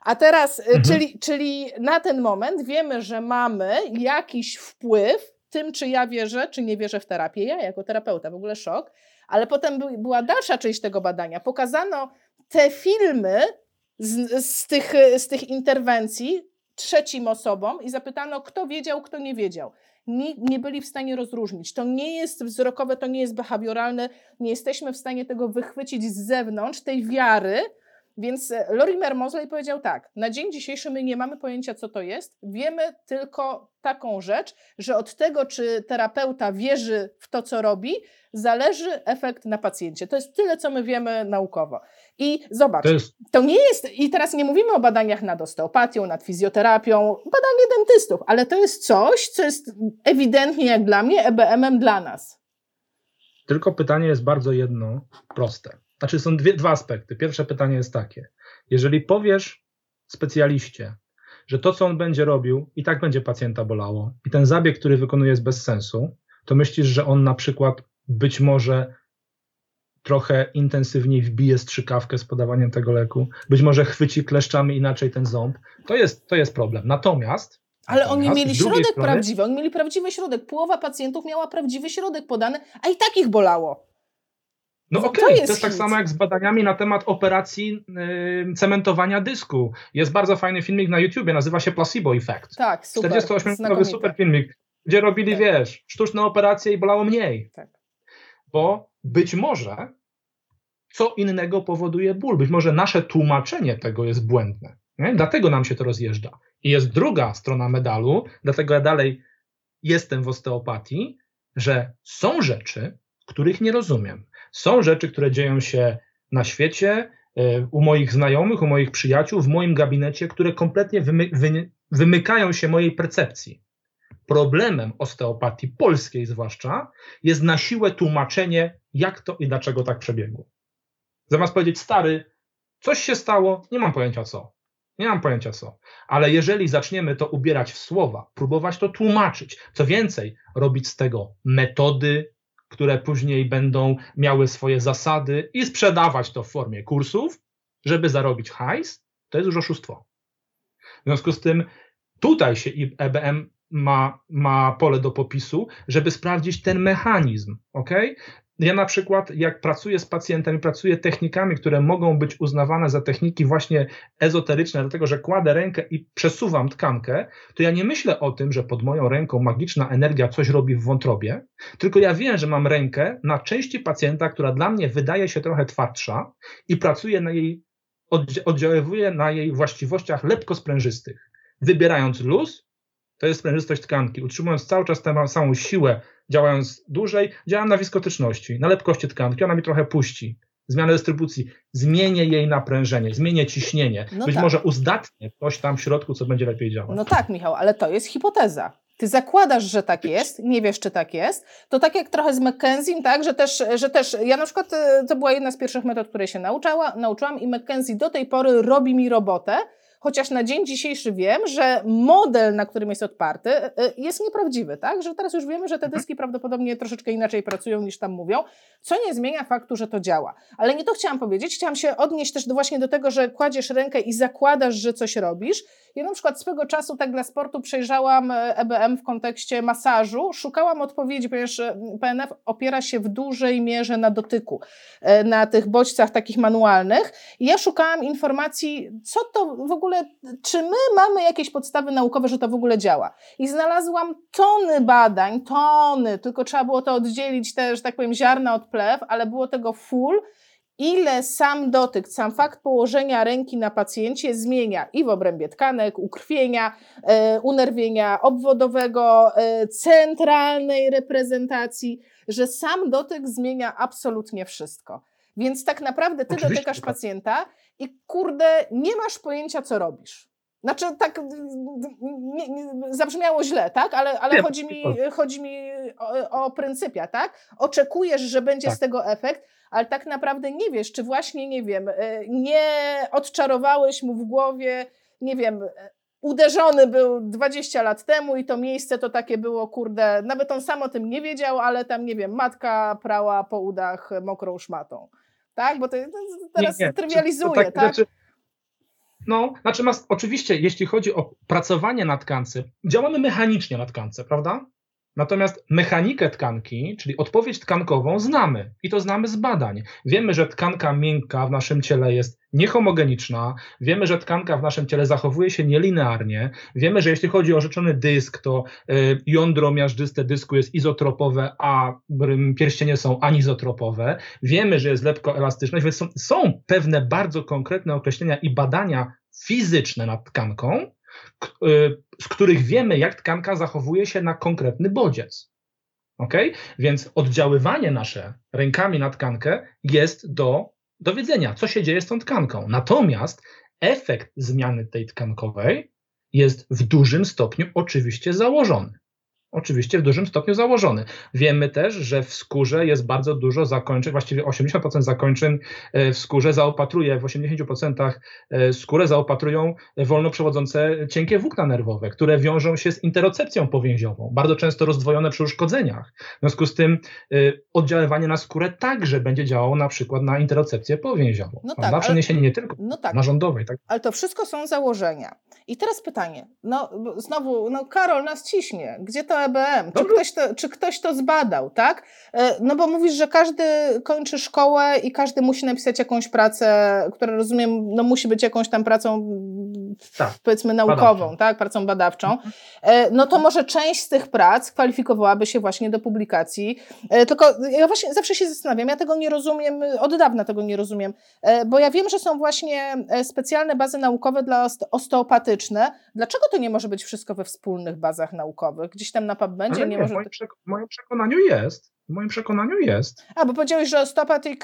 A teraz, mhm. czyli, czyli na ten moment wiemy, że mamy jakiś wpływ tym, czy ja wierzę, czy nie wierzę w terapię. Ja jako terapeuta, w ogóle szok. Ale potem by, była dalsza część tego badania. Pokazano te filmy z, z, tych, z tych interwencji, trzecim osobom i zapytano, kto wiedział, kto nie wiedział. Nie, nie byli w stanie rozróżnić. To nie jest wzrokowe, to nie jest behawioralne, nie jesteśmy w stanie tego wychwycić z zewnątrz, tej wiary, więc Lorimer Moseley powiedział tak, na dzień dzisiejszy my nie mamy pojęcia, co to jest, wiemy tylko taką rzecz, że od tego, czy terapeuta wierzy w to, co robi, zależy efekt na pacjencie. To jest tyle, co my wiemy naukowo. I zobacz, to, jest... to nie jest, i teraz nie mówimy o badaniach nad osteopatią, nad fizjoterapią, badanie dentystów, ale to jest coś, co jest ewidentnie jak dla mnie E B M-em dla nas. Tylko pytanie jest bardzo jedno, proste. Znaczy są dwie, dwa aspekty. Pierwsze pytanie jest takie. Jeżeli powiesz specjaliście, że to, co on będzie robił, i tak będzie pacjenta bolało i ten zabieg, który wykonuje, jest bez sensu, to myślisz, że on na przykład być może trochę intensywniej wbije strzykawkę z podawaniem tego leku, być może chwyci kleszczami inaczej ten ząb. To jest, to jest problem. Natomiast... Ale natomiast oni mieli środek strony, prawdziwy, oni mieli prawdziwy środek. Połowa pacjentów miała prawdziwy środek podany, a i tak ich bolało. No okej, okay. to, to jest tak samo jak z badaniami na temat operacji yy, cementowania dysku. Jest bardzo fajny filmik na YouTubie, nazywa się Placebo Effect. Tak, super. czterdziestoośmiominutowy super filmik, gdzie robili, tak. wiesz, sztuczne operacje i bolało mniej. Tak. Bo być może co innego powoduje ból. Być może nasze tłumaczenie tego jest błędne. Nie? Dlatego nam się to rozjeżdża. I jest druga strona medalu, dlatego ja dalej jestem w osteopatii, że są rzeczy, których nie rozumiem. Są rzeczy, które dzieją się na świecie, u moich znajomych, u moich przyjaciół, w moim gabinecie, które kompletnie wymy- wy- wymykają się mojej percepcji. Problemem osteopatii polskiej zwłaszcza jest na siłę tłumaczenie, jak to i dlaczego tak przebiegło. Zamiast powiedzieć, stary, coś się stało, nie mam pojęcia co. Nie mam pojęcia co. Ale jeżeli zaczniemy to ubierać w słowa, próbować to tłumaczyć, co więcej, robić z tego metody, które później będą miały swoje zasady i sprzedawać to w formie kursów, żeby zarobić hajs, to jest już oszustwo. W związku z tym tutaj się E B M ma, ma pole do popisu, żeby sprawdzić ten mechanizm. Okay? Ja na przykład, jak pracuję z pacjentami, pracuję technikami, które mogą być uznawane za techniki właśnie ezoteryczne, dlatego że kładę rękę i przesuwam tkankę, to ja nie myślę o tym, że pod moją ręką magiczna energia coś robi w wątrobie, tylko ja wiem, że mam rękę na części pacjenta, która dla mnie wydaje się trochę twardsza i pracuję na jej, oddziaływuję na jej właściwościach lepkosprężystych, wybierając luz, to jest sprężystość tkanki, utrzymując cały czas tę samą siłę, działając dłużej, działam na wiskotyczności, na lepkości tkanki, ona mi trochę puści. Zmianę dystrybucji, zmienię jej naprężenie, zmienię ciśnienie. No Być tak. może uzdatnię coś tam w środku, co będzie lepiej działać. No tak, Michał, ale to jest hipoteza. Ty zakładasz, że tak jest, nie wiesz, czy tak jest. To tak jak trochę z McKenziem, tak, że też, że też ja na przykład, to była jedna z pierwszych metod, której się nauczała, nauczyłam i McKenzie do tej pory robi mi robotę, chociaż na dzień dzisiejszy wiem, że model, na którym jest odparty, jest nieprawdziwy, tak? Że teraz już wiemy, że te dyski prawdopodobnie troszeczkę inaczej pracują niż tam mówią, co nie zmienia faktu, że to działa. Ale nie to chciałam powiedzieć, chciałam się odnieść też do, właśnie do tego, że kładziesz rękę i zakładasz, że coś robisz. Ja na przykład swego czasu tak dla sportu przejrzałam E B M w kontekście masażu, szukałam odpowiedzi, ponieważ P N F opiera się w dużej mierze na dotyku, na tych bodźcach takich manualnych. I ja szukałam informacji, co to w ogóle, czy my mamy jakieś podstawy naukowe, że to w ogóle działa. I znalazłam tony badań, tony, tylko trzeba było to oddzielić te, że tak powiem, ziarna od plew, ale było tego full. Ile sam dotyk, sam fakt położenia ręki na pacjencie zmienia i w obrębie tkanek, ukrwienia, e, unerwienia obwodowego, e, centralnej reprezentacji, że sam dotyk zmienia absolutnie wszystko. Więc tak naprawdę ty Oczywiście. dotykasz pacjenta i kurde, nie masz pojęcia, co robisz. Znaczy tak nie, nie, zabrzmiało źle, tak? Ale, ale chodzi mi, chodzi mi o, o pryncypia, tak? Oczekujesz, że będzie tak. z tego efekt, ale tak naprawdę nie wiesz, czy właśnie, nie wiem, nie odczarowałeś mu w głowie, nie wiem, uderzony był dwadzieścia lat temu i to miejsce to takie było, kurde, nawet on sam o tym nie wiedział, ale tam, nie wiem, matka prała po udach mokrą szmatą, tak? Bo to, to teraz nie, nie. trywializuje, to tak? tak? Znaczy... No, znaczy mas- oczywiście, jeśli chodzi o pracowanie na tkance, działamy mechanicznie na tkance, prawda? Natomiast mechanikę tkanki, czyli odpowiedź tkankową, znamy i to znamy z badań. Wiemy, że tkanka miękka w naszym ciele jest niehomogeniczna, wiemy, że tkanka w naszym ciele zachowuje się nielinearnie, wiemy, że jeśli chodzi o rzeczony dysk, to y, jądro miażdżyste dysku jest izotropowe, a y, pierścienie są anizotropowe, wiemy, że jest lepkoelastyczność, więc są, są pewne bardzo konkretne określenia i badania fizyczne nad tkanką, z których wiemy, jak tkanka zachowuje się na konkretny bodziec. Okay? Więc oddziaływanie nasze rękami na tkankę jest do dowiedzenia, co się dzieje z tą tkanką. Natomiast efekt zmiany tej tkankowej jest w dużym stopniu oczywiście założony. oczywiście w dużym stopniu założony. Wiemy też, że w skórze jest bardzo dużo zakończeń, właściwie osiemdziesiąt procent zakończeń w skórze zaopatruje, w osiemdziesiąt procent skórę zaopatrują wolno przewodzące cienkie włókna nerwowe, które wiążą się z interocepcją powięziową, bardzo często rozdwojone przy uszkodzeniach. W związku z tym oddziaływanie na skórę także będzie działało na przykład na interocepcję powięziową. No tak, na przeniesienie nie tylko no tak, narządowej. Tak? Ale to wszystko są założenia. I teraz pytanie, no znowu, no Karol nas ciśnie, gdzie to E B M? Czy ktoś to, czy ktoś to zbadał, tak? No bo mówisz, że każdy kończy szkołę i każdy musi napisać jakąś pracę, która rozumiem, no musi być jakąś tam pracą, tak, powiedzmy naukową, badawczą. tak, pracą badawczą. No to może część z tych prac kwalifikowałaby się właśnie do publikacji. Tylko ja właśnie zawsze się zastanawiam, ja tego nie rozumiem, od dawna tego nie rozumiem, bo ja wiem, że są właśnie specjalne bazy naukowe dla osteopatyczne. Dlaczego to nie może być wszystko we wspólnych bazach naukowych? Gdzieś tam na PubMedzie nie, nie może... Moim przek- w moim przekonaniu jest. W moim przekonaniu jest. A, bo powiedziałeś, że Osteopathic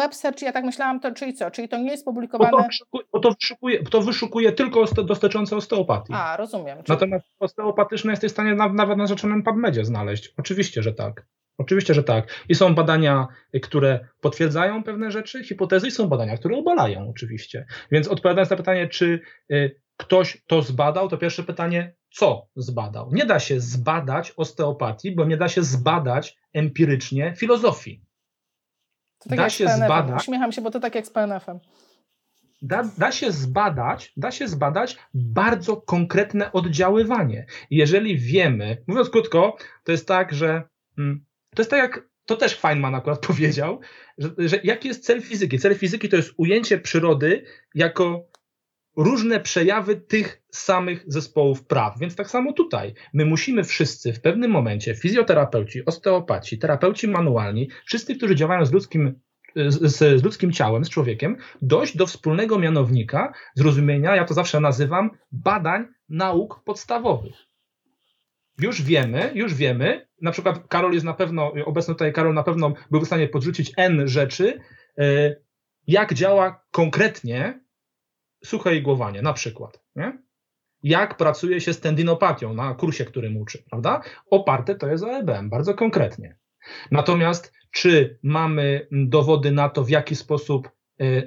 Web Search, ja tak myślałam, to czyli co? Czyli to nie jest publikowane... Bo to wyszukuje, bo to wyszukuje, to wyszukuje tylko oste, dotyczące osteopatii. A, rozumiem. Czyli... Natomiast osteopatyczne jesteś w stanie nawet na rzeczonym PubMedzie znaleźć. Oczywiście, że tak. Oczywiście, że tak. I są badania, które potwierdzają pewne rzeczy, hipotezy, i są badania, które obalają oczywiście. Więc odpowiadając na pytanie, czy y, ktoś to zbadał, to pierwsze pytanie, co zbadał? Nie da się zbadać osteopatii, bo nie da się zbadać empirycznie filozofii. To tak da jak się z P N F-em. Zbadać. Uśmiecham się, bo to tak jak z P N F-em. Da, da się zbadać, da się zbadać bardzo konkretne oddziaływanie. Jeżeli wiemy, mówiąc krótko, to jest tak, że hmm, to jest tak jak, to też Feynman akurat powiedział, że, że jaki jest cel fizyki? Cel fizyki to jest ujęcie przyrody jako różne przejawy tych samych zespołów praw. Więc tak samo tutaj. My musimy wszyscy w pewnym momencie, fizjoterapeuci, osteopaci, terapeuci manualni, wszyscy, którzy działają z ludzkim, z, z ludzkim ciałem, z człowiekiem, dojść do wspólnego mianownika zrozumienia, ja to zawsze nazywam, badań nauk podstawowych. Już wiemy, już wiemy, na przykład Karol jest na pewno, obecny tutaj Karol na pewno był w stanie podrzucić N rzeczy, jak działa konkretnie suche igłowanie, na przykład, nie? Jak pracuje się z tendinopatią na kursie, którym uczy, prawda? Oparte to jest o E B M, bardzo konkretnie. Natomiast czy mamy dowody na to, w jaki sposób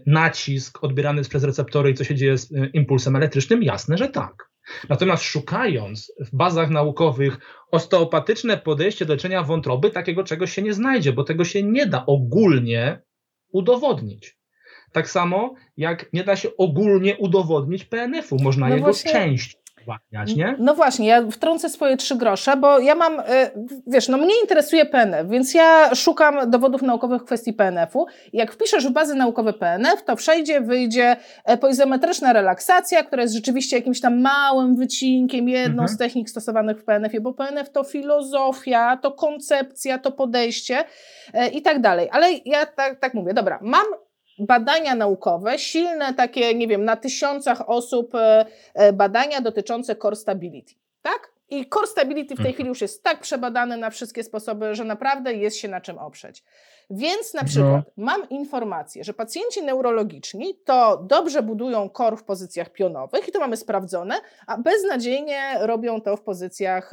nacisk odbierany jest przez receptory i co się dzieje z impulsem elektrycznym? Jasne, że tak. Natomiast szukając w bazach naukowych osteopatyczne podejście do leczenia wątroby, takiego czegoś się nie znajdzie, bo tego się nie da ogólnie udowodnić. Tak samo jak nie da się ogólnie udowodnić P N F-u, można no jego właśnie... część. Nie? No właśnie, ja wtrącę swoje trzy grosze, bo ja mam, wiesz, no mnie interesuje P N F, więc ja szukam dowodów naukowych w kwestii P N F-u. Jak wpiszesz w bazy naukowe P N F, to wszędzie wyjdzie poizometryczna relaksacja, która jest rzeczywiście jakimś tam małym wycinkiem, jedną mhm. z technik stosowanych w P N F-ie, bo P N F to filozofia, to koncepcja, to podejście i tak dalej. Ale ja tak, tak mówię, dobra, mam badania naukowe, silne takie, nie wiem, na tysiącach osób badania dotyczące core stability, tak? I core stability w tej chwili już jest tak przebadane na wszystkie sposoby, że naprawdę jest się na czym oprzeć. Więc na przykład no. mam informację, że pacjenci neurologiczni to dobrze budują core w pozycjach pionowych i to mamy sprawdzone, a beznadziejnie robią to w pozycjach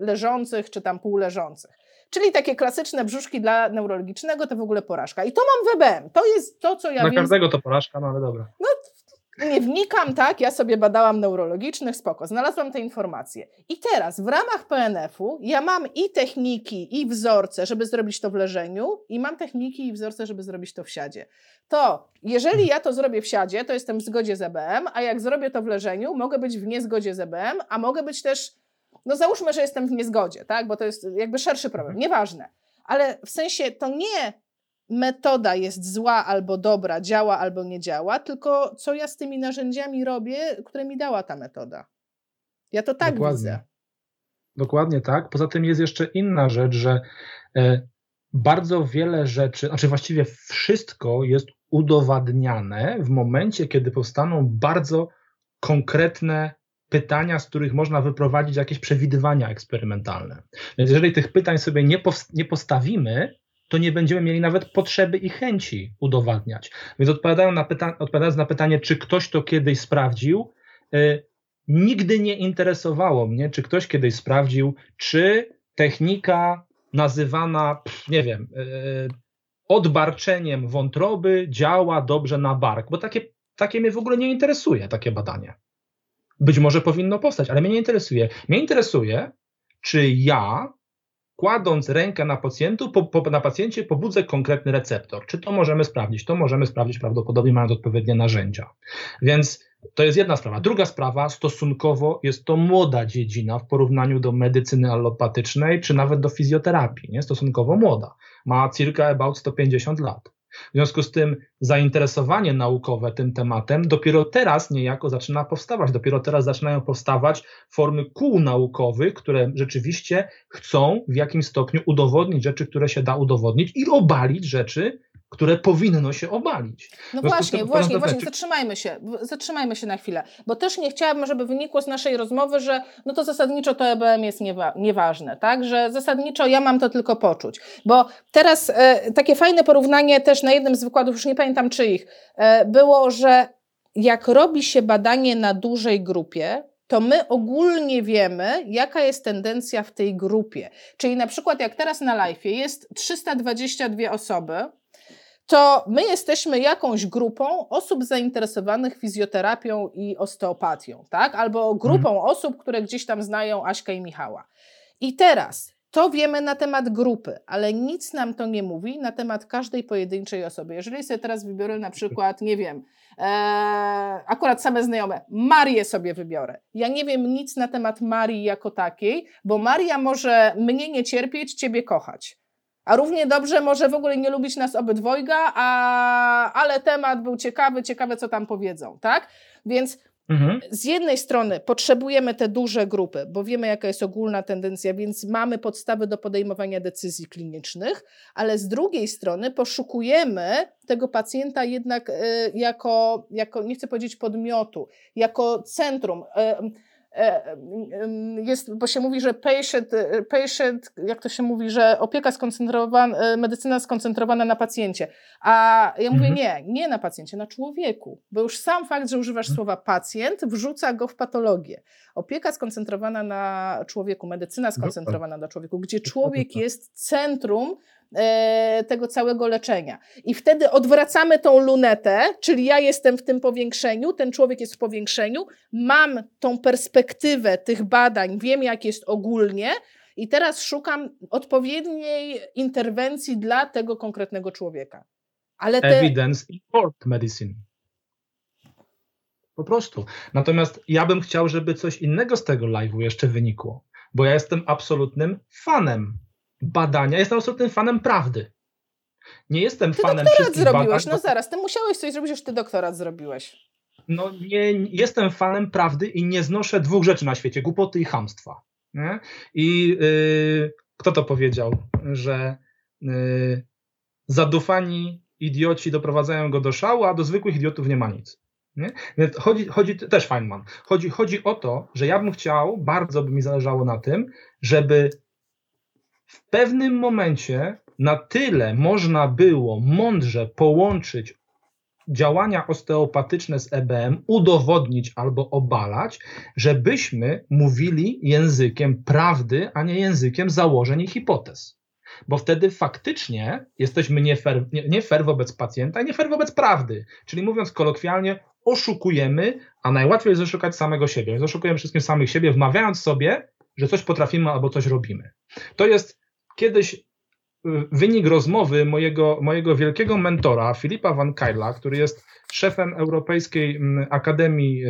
leżących czy tam półleżących. Czyli takie klasyczne brzuszki dla neurologicznego to w ogóle porażka. I to mam w E B M. To jest to, co ja wiem. Dla każdego to porażka, no ale dobra. No nie wnikam, tak? Ja sobie badałam neurologicznych, spoko. Znalazłam te informacje. I teraz w ramach P N F-u ja mam i techniki, i wzorce, żeby zrobić to w leżeniu, i mam techniki i wzorce, żeby zrobić to w siadzie. To jeżeli ja to zrobię w siadzie, to jestem w zgodzie z E B M, a jak zrobię to w leżeniu, mogę być w niezgodzie z E B M, a mogę być też... No załóżmy, że jestem w niezgodzie, tak? Bo to jest jakby szerszy problem, nieważne. Ale w sensie to nie metoda jest zła albo dobra, działa albo nie działa, tylko co ja z tymi narzędziami robię, które mi dała ta metoda. Ja to tak Dokładnie. widzę. Dokładnie tak. Poza tym jest jeszcze inna rzecz, że y, bardzo wiele rzeczy, znaczy właściwie wszystko jest udowadniane w momencie, kiedy powstaną bardzo konkretne pytania, z których można wyprowadzić jakieś przewidywania eksperymentalne. Więc jeżeli tych pytań sobie nie, powst- nie postawimy, to nie będziemy mieli nawet potrzeby i chęci udowadniać. Więc odpowiadając na, pyta- odpowiadając na pytanie, czy ktoś to kiedyś sprawdził, yy, nigdy nie interesowało mnie, czy ktoś kiedyś sprawdził, czy technika nazywana, nie wiem, odbarczeniem wątroby działa dobrze na bark, bo takie, takie mnie w ogóle nie interesuje, takie badanie. Być może powinno powstać, ale mnie nie interesuje. Mnie interesuje, czy ja, kładąc rękę na, pacjentu, po, po, na pacjencie, pobudzę konkretny receptor. Czy to możemy sprawdzić? To możemy sprawdzić prawdopodobnie mając odpowiednie narzędzia. Więc to jest jedna sprawa. Druga sprawa, stosunkowo jest to młoda dziedzina w porównaniu do medycyny allopatycznej, czy nawet do fizjoterapii, nie? Stosunkowo młoda. Ma circa about sto pięćdziesiąt lat. W związku z tym zainteresowanie naukowe tym tematem dopiero teraz niejako zaczyna powstawać. Dopiero teraz zaczynają powstawać formy kół naukowych, które rzeczywiście chcą w jakimś stopniu udowodnić rzeczy, które się da udowodnić i obalić rzeczy, które powinno się obalić. No właśnie, właśnie, właśnie, zatrzymajmy się, zatrzymajmy się na chwilę, bo też nie chciałabym, żeby wynikło z naszej rozmowy, że no to zasadniczo to E B M jest niewa- nieważne, tak, że zasadniczo ja mam to tylko poczuć, bo teraz e, takie fajne porównanie też na jednym z wykładów, już nie pamiętam czyich, e, było, że jak robi się badanie na dużej grupie, to my ogólnie wiemy, jaka jest tendencja w tej grupie, czyli na przykład jak teraz na live'ie jest trzysta dwadzieścia dwie osoby, to my jesteśmy jakąś grupą osób zainteresowanych fizjoterapią i osteopatią, tak? Albo grupą hmm. osób, które gdzieś tam znają Aśka i Michała. I teraz to wiemy na temat grupy, ale nic nam to nie mówi na temat każdej pojedynczej osoby. Jeżeli sobie teraz wybiorę na przykład, nie wiem, ee, akurat same znajome, Marię sobie wybiorę. Ja nie wiem nic na temat Marii jako takiej, bo Maria może mnie nie cierpieć, ciebie kochać. A równie dobrze może w ogóle nie lubić nas obydwojga, a, ale temat był ciekawy, ciekawe co tam powiedzą, tak? Więc mhm. z jednej strony potrzebujemy te duże grupy, bo wiemy jaka jest ogólna tendencja, więc mamy podstawy do podejmowania decyzji klinicznych, ale z drugiej strony poszukujemy tego pacjenta jednak y, jako, jako, nie chcę powiedzieć podmiotu, jako centrum, y, jest, bo się mówi, że patient, patient, jak to się mówi, że opieka skoncentrowana, medycyna skoncentrowana na pacjencie, a ja mówię nie, nie na pacjencie, na człowieku, bo już sam fakt, że używasz słowa pacjent wrzuca go w patologię. Opieka skoncentrowana na człowieku, medycyna skoncentrowana na człowieku, gdzie człowiek jest centrum tego całego leczenia. I wtedy odwracamy tą lunetę, czyli ja jestem w tym powiększeniu, ten człowiek jest w powiększeniu, mam tą perspektywę tych badań, wiem jak jest ogólnie i teraz szukam odpowiedniej interwencji dla tego konkretnego człowieka. Ale te... Evidence-informed medicine. Po prostu. Natomiast ja bym chciał, żeby coś innego z tego live'u jeszcze wynikło, bo ja jestem absolutnym fanem badania. Jestem absolutnym fanem prawdy. Nie jestem ty fanem wszystkich badań. Ty doktorat zrobiłeś, no zaraz, ty musiałeś coś zrobić, już ty doktorat zrobiłeś. No nie, jestem fanem prawdy i nie znoszę dwóch rzeczy na świecie, głupoty i chamstwa. Nie? I yy, kto to powiedział, że yy, zadufani idioci doprowadzają go do szału, a do zwykłych idiotów nie ma nic. Nie? Więc chodzi, chodzi też Feynman. Chodzi, chodzi o to, że ja bym chciał, bardzo by mi zależało na tym, żeby w pewnym momencie na tyle można było mądrze połączyć działania osteopatyczne z E B M, udowodnić albo obalać, żebyśmy mówili językiem prawdy, a nie językiem założeń i hipotez. Bo wtedy faktycznie jesteśmy nie fair, nie, nie fair wobec pacjenta i nie fair wobec prawdy. Czyli mówiąc kolokwialnie, oszukujemy, a najłatwiej jest oszukać samego siebie. Więc oszukujemy wszystkim samych siebie, wmawiając sobie, że coś potrafimy albo coś robimy. To jest kiedyś wynik rozmowy mojego, mojego wielkiego mentora, Filipa van Keila, który jest szefem Europejskiej Akademii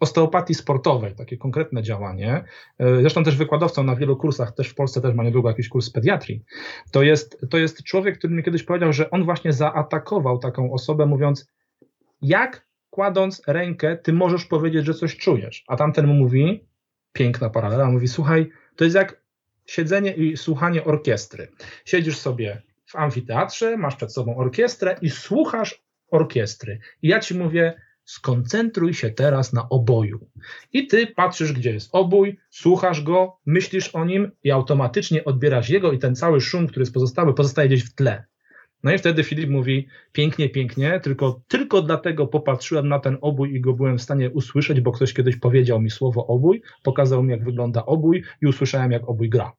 Osteopatii Sportowej, takie konkretne działanie, zresztą też wykładowcą na wielu kursach, też w Polsce też ma niedługo jakiś kurs pediatrii. To jest, to jest człowiek, który mi kiedyś powiedział, że on właśnie zaatakował taką osobę, mówiąc, jak kładąc rękę, ty możesz powiedzieć, że coś czujesz, a tamten mu mówi, piękna paralela, mówi, słuchaj, to jest jak siedzenie i słuchanie orkiestry. Siedzisz sobie w amfiteatrze, masz przed sobą orkiestrę i słuchasz orkiestry. I ja ci mówię, skoncentruj się teraz na oboju. I ty patrzysz, gdzie jest obój, słuchasz go, myślisz o nim i automatycznie odbierasz jego i ten cały szum, który jest pozostały, pozostaje gdzieś w tle. No i wtedy Filip mówi, pięknie, pięknie, tylko tylko dlatego popatrzyłem na ten obój i go byłem w stanie usłyszeć, bo ktoś kiedyś powiedział mi słowo obój, pokazał mi jak wygląda obój i usłyszałem jak obój gra.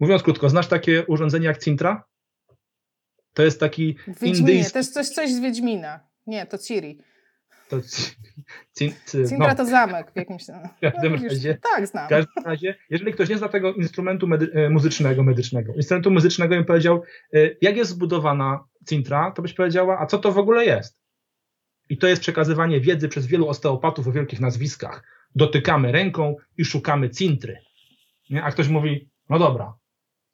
Mówiąc krótko, znasz takie urządzenie jak Cintra? To jest taki indyjski... To jest coś, coś z Wiedźmina. Nie, to Ciri. To... Cin... Cintra no. to zamek w jakimś... No, w każdym razie, tak, znam. W każdym razie, jeżeli ktoś nie zna tego instrumentu medy... muzycznego, medycznego, instrumentu muzycznego, bym powiedział, jak jest zbudowana Cintra, to byś powiedziała, a co to w ogóle jest? I to jest przekazywanie wiedzy przez wielu osteopatów o wielkich nazwiskach. Dotykamy ręką i szukamy cintry. Nie? A ktoś mówi, no dobra,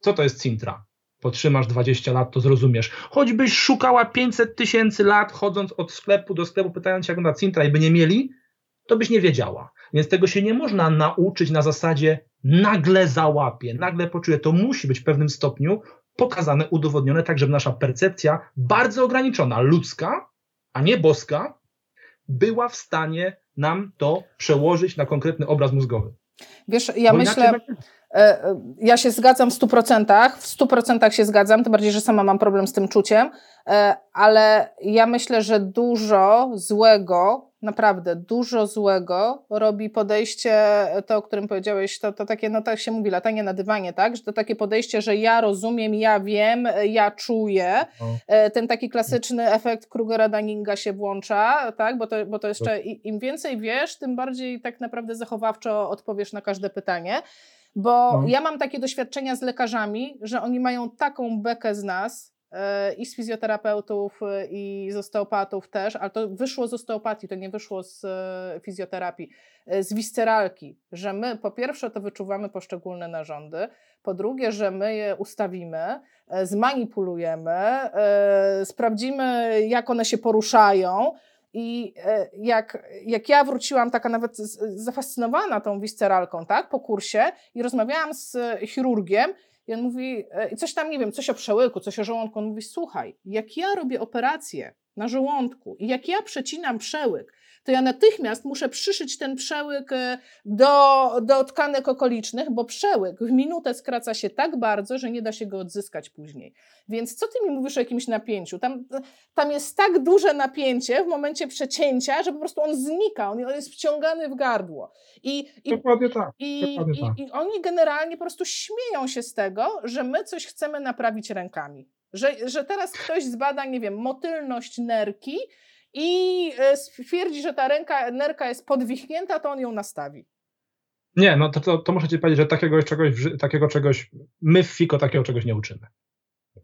co to jest cintra? Potrzymasz dwadzieścia lat, to zrozumiesz. Choćbyś szukała pięćset tysięcy lat, chodząc od sklepu do sklepu, pytając się, jak wygląda cintra, i by nie mieli, to byś nie wiedziała. Więc tego się nie można nauczyć na zasadzie nagle załapię, nagle poczuję. To musi być w pewnym stopniu pokazane, udowodnione, tak żeby nasza percepcja bardzo ograniczona, ludzka, a nie boska, była w stanie nam to przełożyć na konkretny obraz mózgowy. Wiesz, ja Bo myślę, inaczej... ja się zgadzam w stu procentach, w stu procentach się zgadzam, tym bardziej, że sama mam problem z tym czuciem, ale ja myślę, że dużo złego, naprawdę dużo złego robi podejście, to o którym powiedziałeś, to, to takie, no tak się mówi, latanie na dywanie, tak? Że to takie podejście, że ja rozumiem, ja wiem, ja czuję. No. Ten taki klasyczny efekt Krugera-Danninga się włącza, tak? Bo to, bo to jeszcze im więcej wiesz, tym bardziej tak naprawdę zachowawczo odpowiesz na każde pytanie. Bo no. ja mam takie doświadczenia z lekarzami, że oni mają taką bekę z nas, i z fizjoterapeutów, i z osteopatów też, ale to wyszło z osteopatii, to nie wyszło z fizjoterapii, z wisceralki, że my po pierwsze to wyczuwamy poszczególne narządy, po drugie, że my je ustawimy, zmanipulujemy, sprawdzimy, jak one się poruszają. I jak, jak ja wróciłam taka nawet zafascynowana tą wisceralką, tak, po kursie, i rozmawiałam z chirurgiem, i on mówi, i coś tam, nie wiem, coś o przełyku, coś o żołądku, on mówi, słuchaj, jak ja robię operację na żołądku i jak ja przecinam przełyk, to ja natychmiast muszę przyszyć ten przełyk do, do tkanek okolicznych, bo przełyk w minutę skraca się tak bardzo, że nie da się go odzyskać później. Więc co ty mi mówisz o jakimś napięciu? Tam, tam jest tak duże napięcie w momencie przecięcia, że po prostu on znika, on, on jest wciągany w gardło. I, i, Dokładnie tak. I, Dokładnie tak. I, I oni generalnie po prostu śmieją się z tego, że my coś chcemy naprawić rękami. Że, że teraz ktoś zbada, nie wiem, motylność nerki i stwierdzi, że ta ręka, nerka jest podwichnięta, to on ją nastawi. Nie, no to, to, to muszę ci powiedzieć, że takiego czegoś, takiego czegoś, my w Fiko takiego czegoś nie uczymy.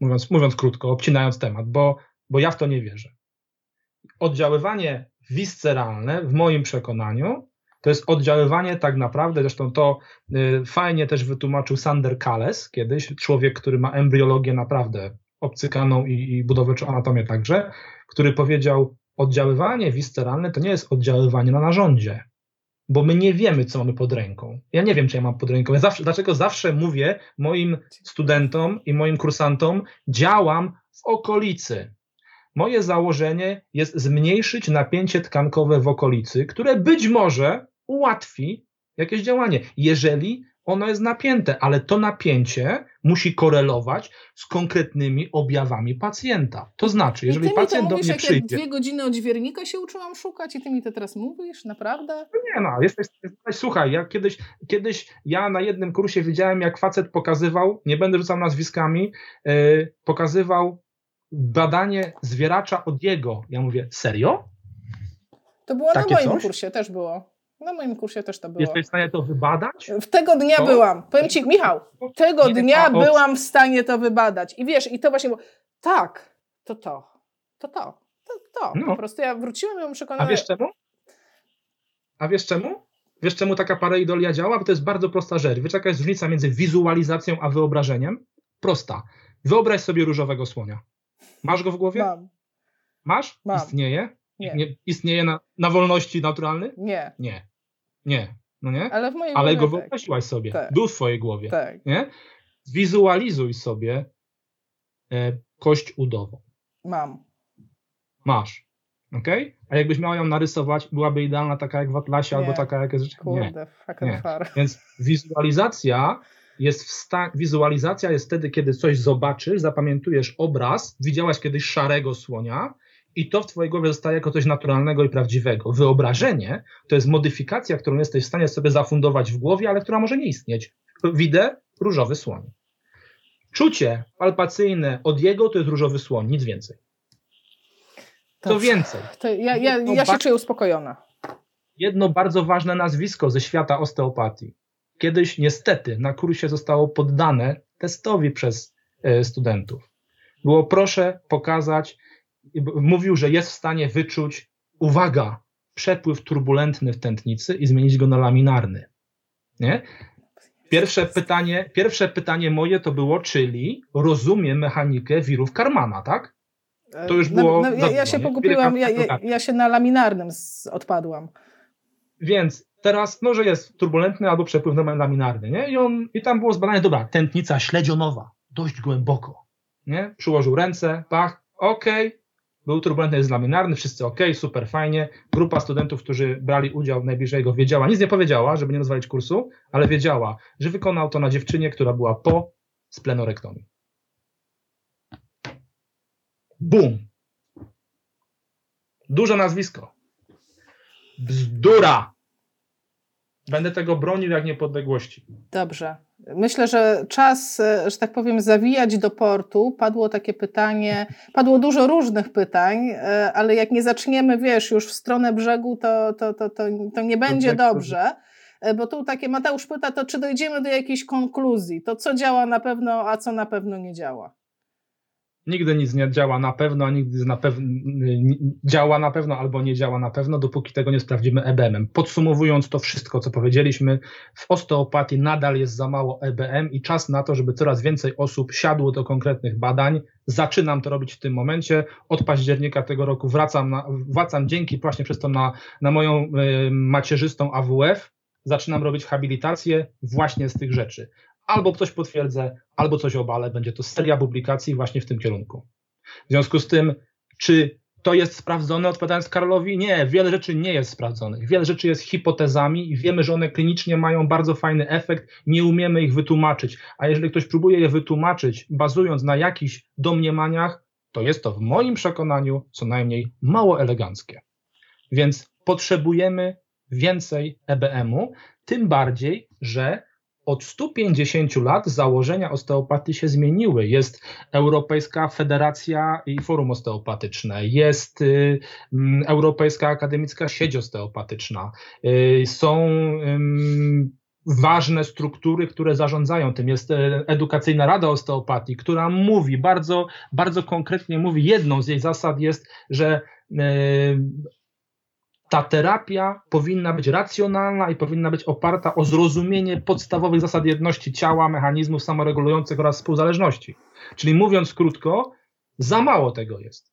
Mówiąc, mówiąc krótko, obcinając temat, bo, bo ja w to nie wierzę. Oddziaływanie wisceralne, w moim przekonaniu, to jest oddziaływanie tak naprawdę, zresztą to y, fajnie też wytłumaczył Sander Kales kiedyś, człowiek, który ma embriologię naprawdę obcykaną i, i budowę anatomię także, który powiedział, oddziaływanie wisceralne to nie jest oddziaływanie na narządzie, bo my nie wiemy, co mamy pod ręką. Ja nie wiem, czy ja mam pod ręką. Ja zawsze, dlaczego zawsze mówię moim studentom i moim kursantom, działam w okolicy. Moje założenie jest zmniejszyć napięcie tkankowe w okolicy, które być może ułatwi jakieś działanie, jeżeli ono jest napięte, ale to napięcie musi korelować z konkretnymi objawami pacjenta. To znaczy, jeżeli pacjent do mnie przyjdzie... I ty mi to mówisz, jak ja dwie godziny odźwiernika się uczyłam szukać i ty mi to teraz mówisz? Naprawdę? No nie no, jesteś, jesteś, słuchaj, ja kiedyś, kiedyś ja na jednym kursie widziałem, jak facet pokazywał, nie będę rzucał nazwiskami, yy, pokazywał badanie zwieracza od jego. Ja mówię, serio? To było Takie na moim coś? kursie, też było. Na moim kursie też to było. Jesteś w stanie to wybadać? W tego dnia to... byłam. Powiem ci, Michał, tego dnia byłam w stanie to wybadać. I wiesz, i to właśnie było, tak, to to, to to, to, to. No. Po prostu ja wróciłam i byłam przekonana. A wiesz czemu? A wiesz czemu? Wiesz czemu taka pareidolia działa? Bo to jest bardzo prosta rzecz. Wiesz, jaka jest różnica między wizualizacją a wyobrażeniem? Prosta. Wyobraź sobie różowego słonia. Masz go w głowie? Mam. Masz? Mam. Istnieje? Nie. Nie, istnieje na, na wolności naturalnej? Nie. Nie. Nie. No nie? Ale, w mojej Ale go tak. wyobraziłaś sobie. Tak. Był w twojej głowie. Tak. Nie? Zwizualizuj sobie e, kość udową. Mam. Masz. Okej? A jakbyś miała ją narysować, byłaby idealna taka jak w atlasie, nie. albo taka jak jest... Kurde, nie. Nie. Więc wizualizacja... Jest wsta- wizualizacja jest wtedy, kiedy coś zobaczysz, zapamiętujesz obraz, widziałaś kiedyś szarego słonia i to w twojej głowie zostaje jako coś naturalnego i prawdziwego. Wyobrażenie to jest modyfikacja, którą jesteś w stanie sobie zafundować w głowie, ale która może nie istnieć. Widzę różowy słoń. czucie palpacyjne od jego to jest różowy słoń, nic więcej. To, to więcej. To ja ja, ja się czuję uspokojona. Jedno bardzo ważne nazwisko ze świata osteopatii. Kiedyś niestety na kursie zostało poddane testowi przez y, studentów. Było proszę pokazać, mówił, że jest w stanie wyczuć, uwaga, przepływ turbulentny w tętnicy i zmienić go na laminarny. Nie? Pierwsze pytanie, pierwsze pytanie moje to było, czyli rozumiem mechanikę wirów Karmana, tak? To już było... No, no, ja, ja się pogubiłam, ja, ja, ja się na laminarnym z, odpadłam. Więc teraz, no, że jest turbulentny albo przepływ laminarny, nie? I, on, i tam było zbadanie, dobra, tętnica śledzionowa, dość głęboko, nie? Przyłożył ręce, pach, okej, okay. Był turbulentny, jest laminarny, wszyscy okej, okay, super, fajnie. Grupa studentów, którzy brali udział najbliżej go, wiedziała, nic nie powiedziała, żeby nie rozwalić kursu, ale wiedziała, że wykonał to na dziewczynie, która była po splenorektomii. Bum. Duże nazwisko. Bzdura. Będę tego bronił jak niepodległości. Dobrze. Myślę, że czas, że tak powiem, zawijać do portu. Padło takie pytanie, padło dużo różnych pytań, ale jak nie zaczniemy, wiesz, już w stronę brzegu, to, to, to, to, to nie będzie dobrze. Bo tu takie Mateusz pyta, to czy dojdziemy do jakiejś konkluzji? To co działa na pewno, a co na pewno nie działa? Nigdy nic nie działa na pewno, a nigdy na pew... działa na pewno albo nie działa na pewno, dopóki tego nie sprawdzimy E B M-em. Podsumowując to wszystko, co powiedzieliśmy, w osteopatii nadal jest za mało E B M i czas na to, żeby coraz więcej osób siadło do konkretnych badań. Zaczynam to robić w tym momencie. Od października tego roku wracam, na, wracam dzięki właśnie przez to na, na moją y, macierzystą A W F. Zaczynam robić habilitację właśnie z tych rzeczy. Albo coś potwierdzę, albo coś obalę. Będzie to seria publikacji właśnie w tym kierunku. W związku z tym, czy to jest sprawdzone, odpowiadając Karolowi? Nie, wiele rzeczy nie jest sprawdzonych. Wiele rzeczy jest hipotezami i wiemy, że one klinicznie mają bardzo fajny efekt. Nie umiemy ich wytłumaczyć. A jeżeli ktoś próbuje je wytłumaczyć, bazując na jakichś domniemaniach, to jest to w moim przekonaniu co najmniej mało eleganckie. Więc potrzebujemy więcej E B M-u, tym bardziej, że od stu pięćdziesięciu lat założenia osteopatii się zmieniły. Jest Europejska Federacja i Forum Osteopatyczne, jest y, y, Europejska Akademicka Sieć Osteopatyczna, y, są y, ważne struktury, które zarządzają tym. Jest y, Edukacyjna Rada Osteopatii, która mówi, bardzo, bardzo konkretnie mówi, jedną z jej zasad jest, że y, ta terapia powinna być racjonalna i powinna być oparta o zrozumienie podstawowych zasad jedności ciała, mechanizmów samoregulujących oraz współzależności. Czyli mówiąc krótko, za mało tego jest.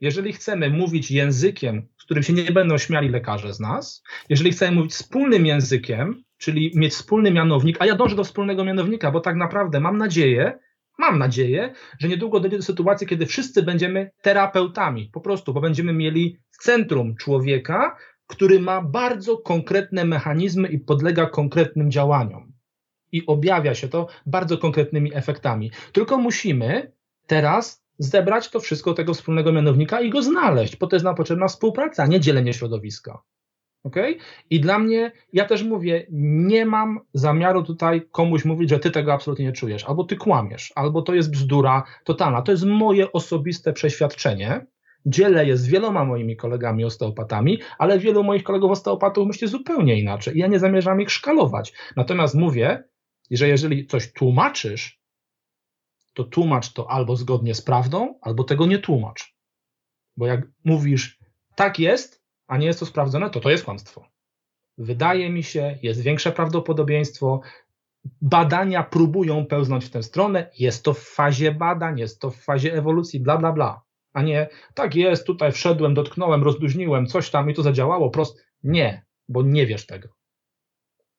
Jeżeli chcemy mówić językiem, z którym się nie będą śmiali lekarze z nas, jeżeli chcemy mówić wspólnym językiem, czyli mieć wspólny mianownik, a ja dążę do wspólnego mianownika, bo tak naprawdę mam nadzieję, Mam nadzieję, że niedługo dojdzie do sytuacji, kiedy wszyscy będziemy terapeutami, po prostu, bo będziemy mieli w centrum człowieka, który ma bardzo konkretne mechanizmy i podlega konkretnym działaniom. I objawia się to bardzo konkretnymi efektami. Tylko musimy teraz zebrać to wszystko tego wspólnego mianownika i go znaleźć, bo to jest nam potrzebna współpraca, a nie dzielenie środowiska. Okay? I dla mnie, ja też mówię, nie mam zamiaru tutaj komuś mówić, że ty tego absolutnie nie czujesz, albo ty kłamiesz, albo to jest bzdura totalna. To jest moje osobiste przeświadczenie. Dzielę je z wieloma moimi kolegami osteopatami, ale wielu moich kolegów osteopatów myśli zupełnie inaczej. Ja nie zamierzam ich szkalować. Natomiast mówię, że jeżeli coś tłumaczysz, to tłumacz to albo zgodnie z prawdą, albo tego nie tłumacz. Bo jak mówisz, tak jest, a nie jest to sprawdzone, to to jest kłamstwo. Wydaje mi się, jest większe prawdopodobieństwo, badania próbują pełznąć w tę stronę, jest to w fazie badań, jest to w fazie ewolucji, bla, bla, bla. A nie, tak jest, tutaj wszedłem, dotknąłem, rozluźniłem, coś tam i to zadziałało, prosto. Nie, bo nie wiesz tego.